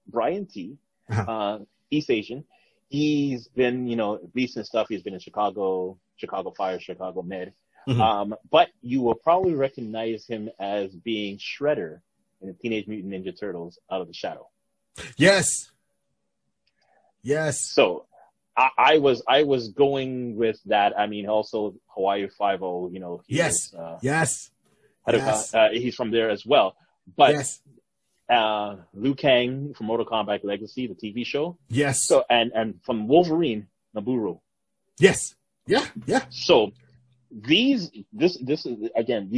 Brian T, uh-huh. East Asian. He's been, you know, recent stuff. He's been in Chicago Fire, Chicago Med. Mm-hmm. But you will probably recognize him as being Shredder in the Teenage Mutant Ninja Turtles Out of the Shadow. Yes. So I was going with that. I mean, also Hawaii Five-0, you know. Yes. He's from there as well. But yes. Liu Kang from Mortal Kombat Legacy, the TV show. Yes. So and from Wolverine, Naburu. Yes. Yeah. So these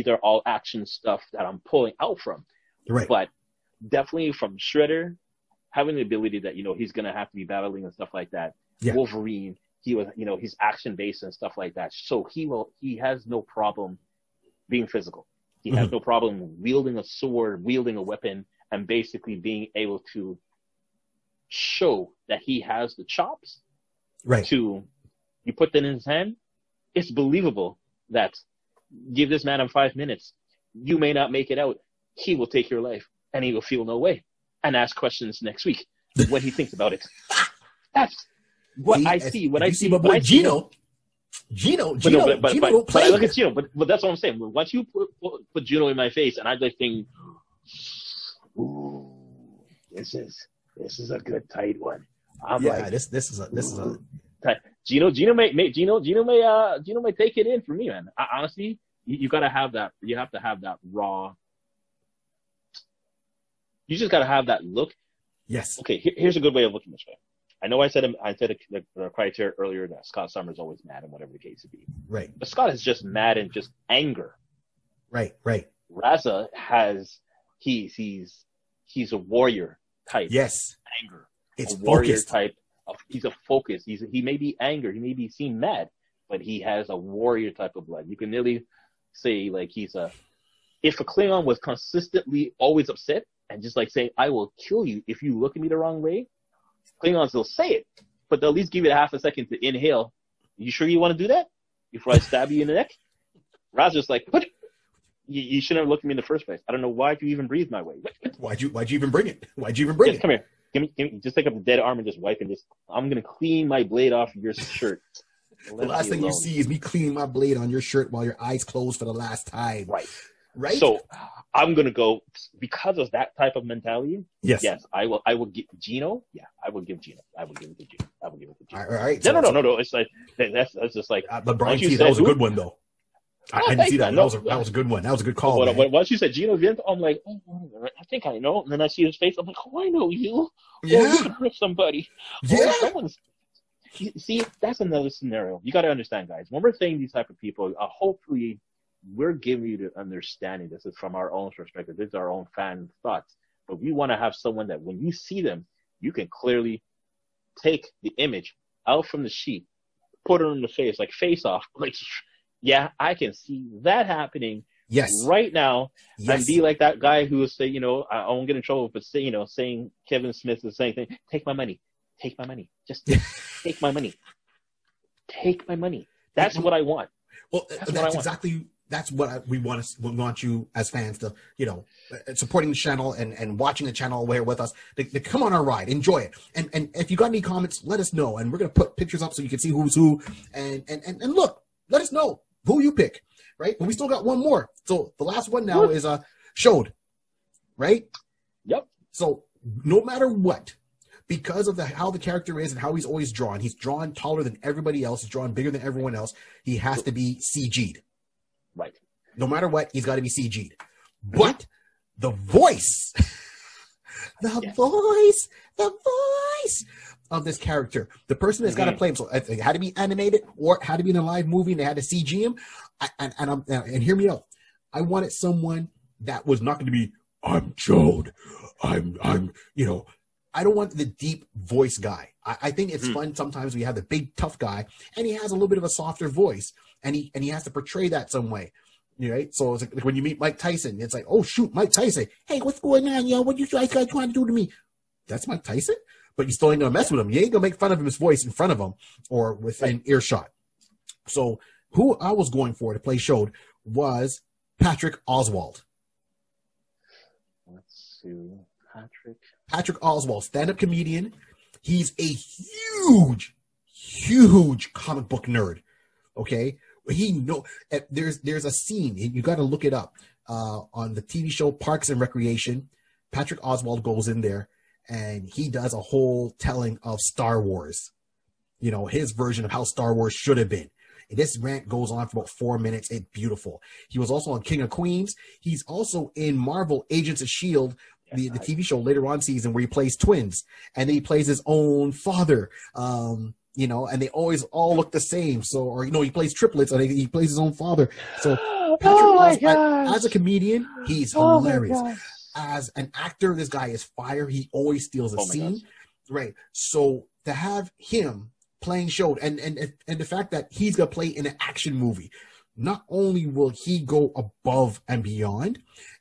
are all action stuff that I'm pulling out from. Right. But definitely from Shredder, having the ability that, you know, he's going to have to be battling and stuff like that. Yeah. Wolverine, he was, you know, he's action based and stuff like that. So he has no problem being physical. He mm-hmm. has no problem wielding a sword, wielding a weapon, and basically being able to show that he has the chops. Right. To, you put that in his hand, it's believable that give this man 5 minutes. You may not make it out. He will take your life and he will feel no way and ask questions next week when he thinks about it. That's what I see. When I see my boy Gino don't play. But I look at Gino, but that's what I'm saying. Once you put Gino in my face, and I like think, ooh, this is a good tight one. This is a tight. Gino may take it in for me, man. Honestly, you gotta have that. You have to have that raw. You just gotta have that look. Yes. Okay. Here's a good way of looking this way. I know I said the criteria earlier that Scott Summers always mad and whatever the case would be. Right. But Scott is just mad and just anger. Right. Raza has he's a warrior type. Yes. Anger. It's a warrior focused. Type. He's a focus. He may be anger. He may be seen mad, but he has a warrior type of blood. You can really say like he's a. If a Klingon was consistently always upset and just like saying I will kill you if you look at me the wrong way. Klingons will say it, but they'll at least give you a half a second to inhale. You sure you want to do that before I stab you in the neck? Raza's like, what? You shouldn't have looked at me in the first place. I don't know why you even breathe my way. Why'd you even bring it? Come here. Give me. Just take up the dead arm and just wipe and just. I'm gonna clean my blade off your shirt. The last thing you see is me cleaning my blade on your shirt while your eyes closed for the last time. Right. So I'm gonna go because of that type of mentality. Yes. I will give Gino. Yeah, I will give it to Gino. All right. No. It's like that's just like. But Brian T, that was a good one though. I didn't see that. That was a good one. That was a good call. But once you said Gino Vince, I'm like, oh, I think I know. And then I see his face. I'm like, oh, I know you. Yeah. Oh, you could rip somebody. Yeah. Oh, see, that's another scenario. You got to understand, guys. When we're saying these type of people, hopefully. We're giving you the understanding. This is from our own perspective. This is our own fan thoughts. But we want to have someone that when you see them, you can clearly take the image out from the sheet, put it on the face, like face off. Like, yeah, I can see that happening right now. Yes. And be like that guy who will say, you know, I won't get in trouble for saying, you know, saying Kevin Smith is saying, take my money. Just take my money. That's what I want. Well, that's exactly... That's what we want you as fans to, you know, supporting the channel and watching the channel away with us. To come on our ride, enjoy it. And if you got any comments, let us know. And we're gonna put pictures up so you can see who's who. And look, let us know who you pick, right? But we still got one more. So the last one now is Showed, right? Yep. So no matter what, because of how the character is and how he's always drawn, he's drawn taller than everybody else. He's drawn bigger than everyone else. He has to be CG'd. Right. No matter what, he's got to be CG'd. But the voice the voice of this character. The person that's got to play him. So it had to be animated or had to be in a live movie, and they had to CG him. And hear me out. I wanted someone that was not going to be, I'm Joan. I'm, you know, I don't want the deep voice guy. I think it's fun sometimes we have the big tough guy and he has a little bit of a softer voice and he has to portray that some way. Right? So it's like when you meet Mike Tyson, it's like, oh shoot, Mike Tyson. Hey, what's going on, yo? What you guys trying to do to me? That's Mike Tyson? But you still ain't gonna mess with him. You ain't gonna make fun of his voice in front of him or within earshot. So who I was going for to play showed was Patrick Oswalt. Let's see. Patrick Oswalt, stand-up comedian. He's a huge comic book nerd. Okay, he know there's a scene, you got to look it up on the TV show Parks and Recreation. Patrick Oswalt goes in there and he does a whole telling of Star Wars. You know, his version of how Star Wars should have been. And this rant goes on for about 4 minutes. It's beautiful. He was also on King of Queens. He's also in Marvel Agents of S.H.I.E.L.D. The TV show later on season where he plays twins and he plays his own father, you know, and they always all look the same. So, or, you know, he plays triplets and he plays his own father. So Patrick Oswalt, as a comedian, he's hilarious. As an actor, this guy is fire. He always steals a scene. Right. So to have him playing showed and the fact that he's going to play in an action movie, not only will he go above and beyond,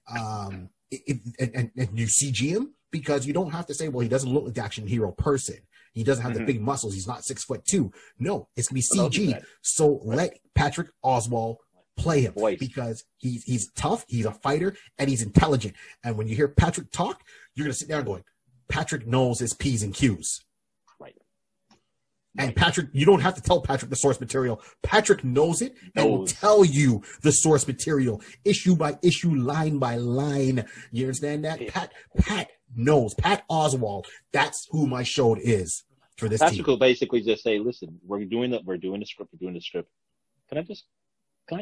and you CG him because you don't have to say, well, he doesn't look like the action hero person. He doesn't have the big muscles. He's not 6'2". No, it's going to be CG. So let Patrick Oswalt play him because he's tough. He's a fighter and he's intelligent. And when you hear Patrick talk, you're going to sit there going, Patrick knows his P's and Q's. And Patrick, you don't have to tell Patrick the source material. Patrick knows it and will tell you the source material, issue by issue, line by line. You understand that? Pat knows. Pat Oswalt. That's who my show is for this team. Patrick will basically just say, "Listen, we're doing the script. Can I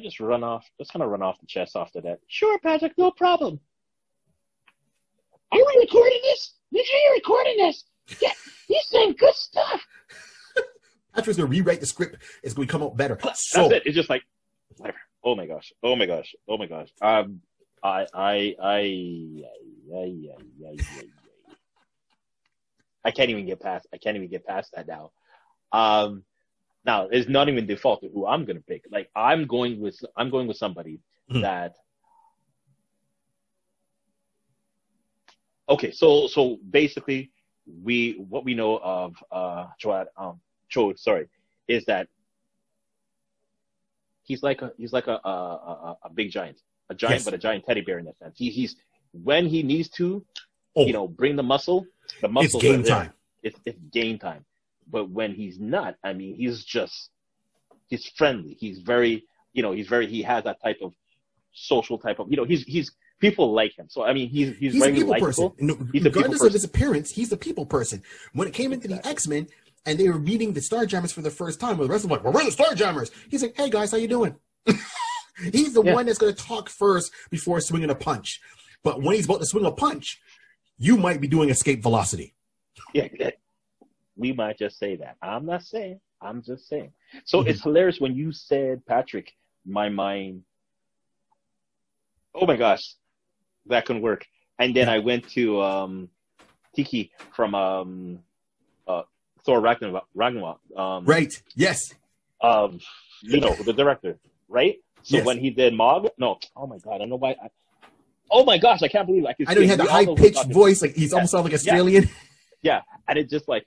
just run off? Just kind of run off the chest after that." Sure, Patrick, no problem. Are you recording this? Make sure you're recording this. Yeah, he's saying good stuff. Patrick's going to rewrite the script. It's going to come out better. So, that's it. It's just like, whatever. Oh my gosh. I can't even get past that now. Now it's not even default to who I'm going to pick. Like I'm going with somebody that. Okay. So basically what we know of, Joad, Chode, sorry, is that he's like a big giant. A giant, yes. But a giant teddy bear in that sense. He's when he needs to, you know, bring the muscle. It's game time. It's game time. But when he's not, I mean, he's friendly. He's very, you know, he has that type of social type of, you know, he's people like him. So, I mean, he's very likable. He's a people person. Regardless of his appearance, he's a people person. When it came into the X-Men, and they were meeting the Starjammers for the first time. With the rest of them, like, well, we're the Starjammers. He's like, hey guys, how you doing? He's the one that's going to talk first before swinging a punch. But when he's about to swing a punch, you might be doing escape velocity. Yeah, we might just say that. I'm not saying. I'm just saying. So it's hilarious when you said Patrick. My mind. Oh my gosh, that can work. And then I went to Tiki from. Thor Ragnarok. Right. Yes. You know, the director, right? So when he did Mog, oh my God, I don't know why. Oh my gosh, I can't believe it. I know he had the high pitched voice, like he's almost sounds like Australian. Yeah, and it just like,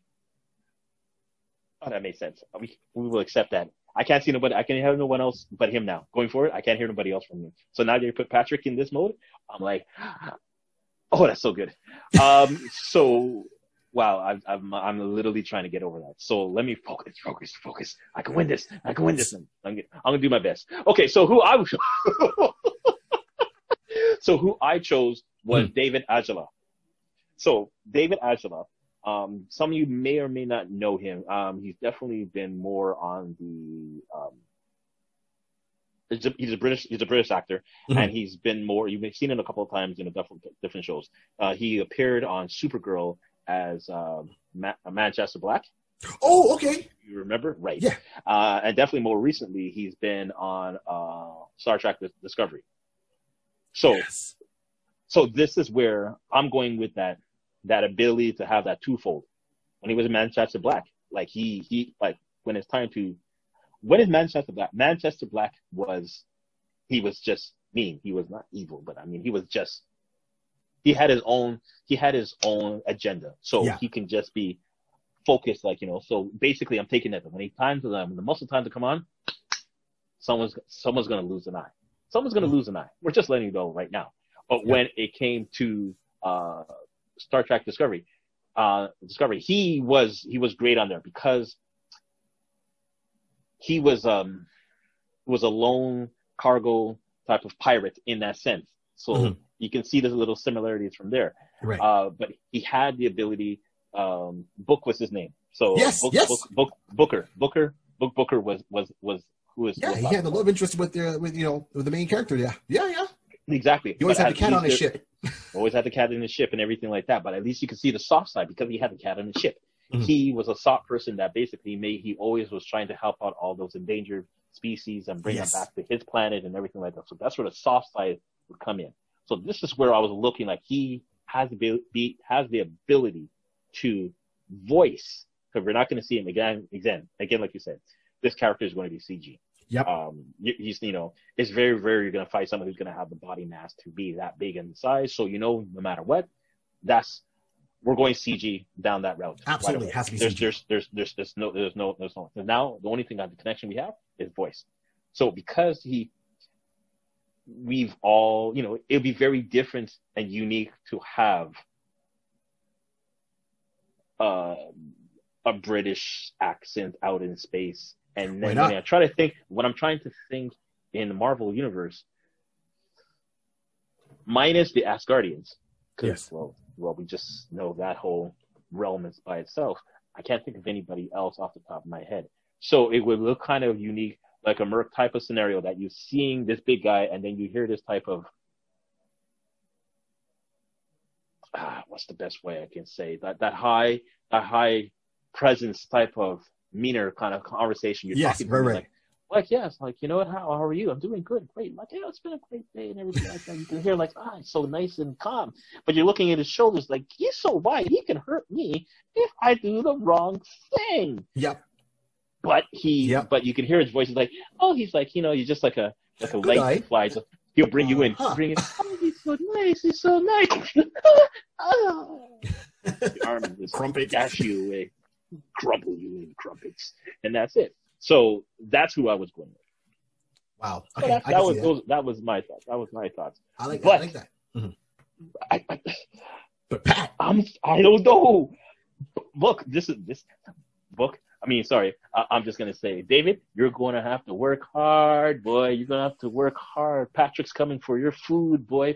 oh, that makes sense. We will accept that. I can't see nobody. I can hear no one else but him now. Going forward, I can't hear nobody else from him. So now they put Patrick in this mode. I'm like, oh, that's so good. So. Wow, I'm literally trying to get over that. So let me focus. I can win this. I'm gonna do my best. Okay, so who I chose was David Ajala. So David Ajala, some of you may or may not know him. He's definitely been more on the He's a British actor, mm-hmm. and he's been more. You've seen him a couple of times in different shows. He appeared on Supergirl as Manchester Black. Oh, okay. You remember, right? Yeah. And definitely more recently, he's been on Star Trek: Discovery. So, yes. So this is where I'm going with that ability to have that twofold. When he was in Manchester Black, like he when it's time to. When is Manchester Black? Manchester Black was just mean. He was not evil, but I mean, he had his own agenda. So yeah. He can just be focused, so basically I'm taking that. When the muscle time to come on, someone's going to lose an eye. We're just letting you know right now. But yeah. When it came to, Star Trek Discovery, he was great on there because he was a lone cargo type of pirate in that sense. So mm-hmm. you can see there's little similarities from there. Right. But he had the ability. Book was his name. So yes, Booker was who is. Yeah, he had the love interest with the main character. Yeah. Exactly. He always had the cat on his ship. And everything like that. But at least you can see the soft side because he had the cat on his ship. Mm-hmm. He was a soft person that basically he always was trying to help out all those endangered species and bring them back to his planet and everything like that. So that's where the soft side would come in. So this is where I was looking like he has the ability to voice, because we're not going to see him again, like you said, this character is going to be CG. Yep. It's very, very, you're going to find someone who's going to have the body mass to be that big in size. So, no matter what, we're going CG down that route. Absolutely, it has to be CG. There's no. So now the only thing on the connection we have is voice. So because we've all, it'd be very different and unique to have a British accent out in space. And then when I'm trying to think in the Marvel universe, minus the Asgardians. Yes. Well, we just know that whole realm is by itself. I can't think of anybody else off the top of my head. So it would look kind of unique, like a Merc type of scenario that you're seeing this big guy and then you hear this type of, what's the best way I can say that high presence type of meaner kind of conversation you're talking about. Right. How are you? I'm doing good, great. It's been a great day and everything like that. You can hear it's so nice and calm. But you're looking at his shoulders he's so wide, he can hurt me if I do the wrong thing. Yep. But you can hear his voice is he's just like a light flies. He'll bring you in. Huh. Oh, he's so nice. The arm is crumpets dash you away, crumple you in crumpets, and that's it. So that's who I was going with. Wow. Okay. So that was my thoughts. I like that. Mm-hmm. But Pat, I don't know. Book, this book. I'm just going to say, David, you're going to have to work hard, boy. You're going to have to work hard. Patrick's coming for your food, boy.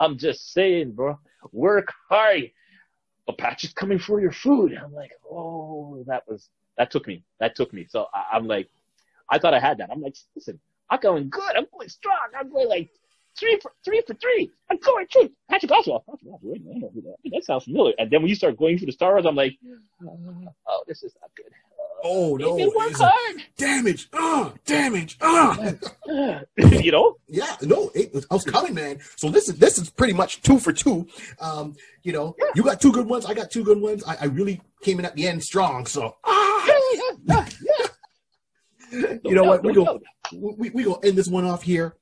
I'm just saying, bro, work hard. But Patrick's coming for your food. I'm like, oh, that took me. So I'm like, I thought I had that. I'm like, listen, I'm going good. I'm going strong. I'm going three for three. I'm going true. Patrick Oswalt. That sounds familiar. And then when you start going through the Star Wars, I'm like, oh, this is not good. Oh, no. It worked hard. Damage. Damage. Yeah, no, I was coming, man. So this is pretty much 2 for 2. You got two good ones. I got two good ones. I really came in at the end strong. So, what? We're going to end this one off here.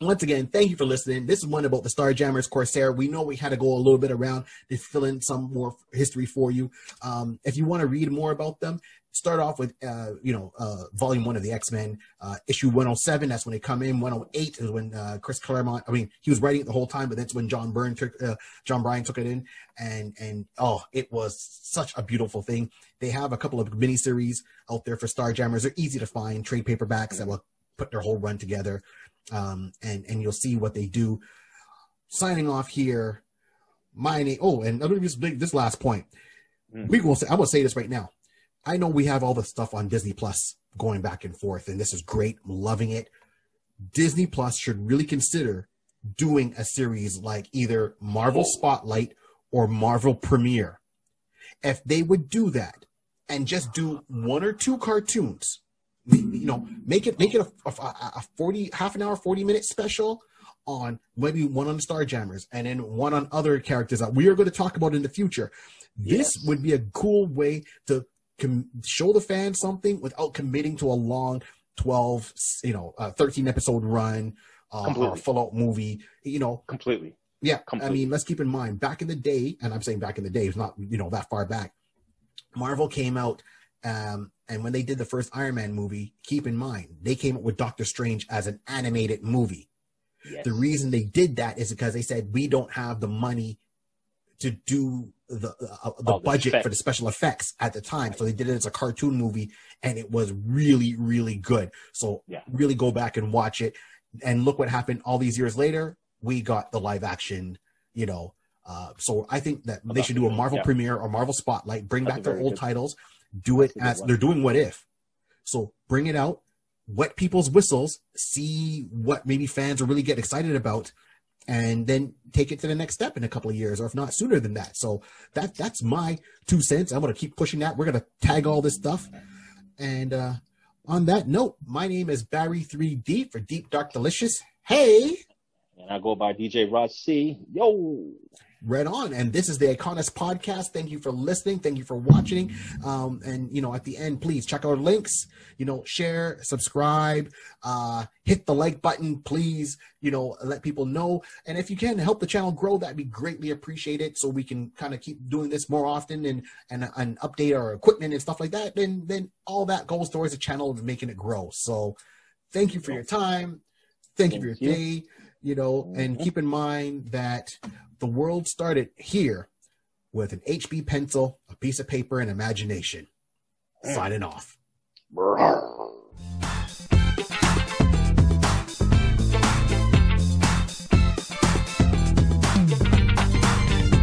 Once again, thank you for listening. This is one about the Starjammers Corsair. We know we had to go a little bit around to fill in some more history for you. If you want to read more about them, start off with, Volume 1 of the X-Men, issue 107. That's when they come in. 108 is when Chris Claremont, he was writing it the whole time, but that's when John Byrne took it in. And it was such a beautiful thing. They have a couple of miniseries out there for Starjammers. They're easy to find, trade paperbacks that will put their whole run together. And you'll see what they do. Signing off here. My name. Oh, and I'm going to just make this last point. I'm going to say this right now. I know we have all the stuff on Disney Plus going back and forth, and this is great. I'm loving it. Disney Plus should really consider doing a series like either Marvel Spotlight or Marvel Premiere. If they would do that and just do one or two cartoons, you know, make it a 40 half an hour, 40 minute special on maybe one on Starjammers and then one on other characters that we are going to talk about in the future. This would be a cool way to show the fans something without committing to a long 12, 13 episode run or full out movie, you know, completely. Yeah. Completely. I mean, let's keep in mind back in the day, and I'm saying back in the day, it's not, you know, that far back. Marvel came out and when they did the first Iron Man movie, keep in mind, they came up with Doctor Strange as an animated movie. Yes. The reason they did that is because they said, we don't have the money to do the budget effects. For the special effects at the time. Right. So they did it as a cartoon movie, and it was really, really good. So really go back and watch it. And look what happened all these years later. We got the live action, you know. So I think that they should do a Marvel Premiere or Marvel Spotlight, bring back their old titles, do it as they're doing What If. So bring it out, wet people's whistles, see what maybe fans will really get excited about, and then take it to the next step in a couple of years, or if not sooner than that. So that's my 2 cents. I'm going to keep pushing that. We're going to tag all this stuff. And on that note, my name is Barry 3D for Deep Dark Delicious. Hey! And I go by DJ Rod C. Yo! Right on. And this is the Iconist Podcast. Thank you for listening. Thank you for watching. And, you know, at the end, please check our links, you know, share, subscribe, hit the like button, please, you know, let people know. And if you can help the channel grow, that'd be greatly appreciated so we can kind of keep doing this more often and update our equipment and stuff like that. Then all that goes towards the channel and making it grow. So thank you for your time. Thank you for your day. You know, and keep in mind that the world started here with an HB pencil, a piece of paper, and imagination. Signing off.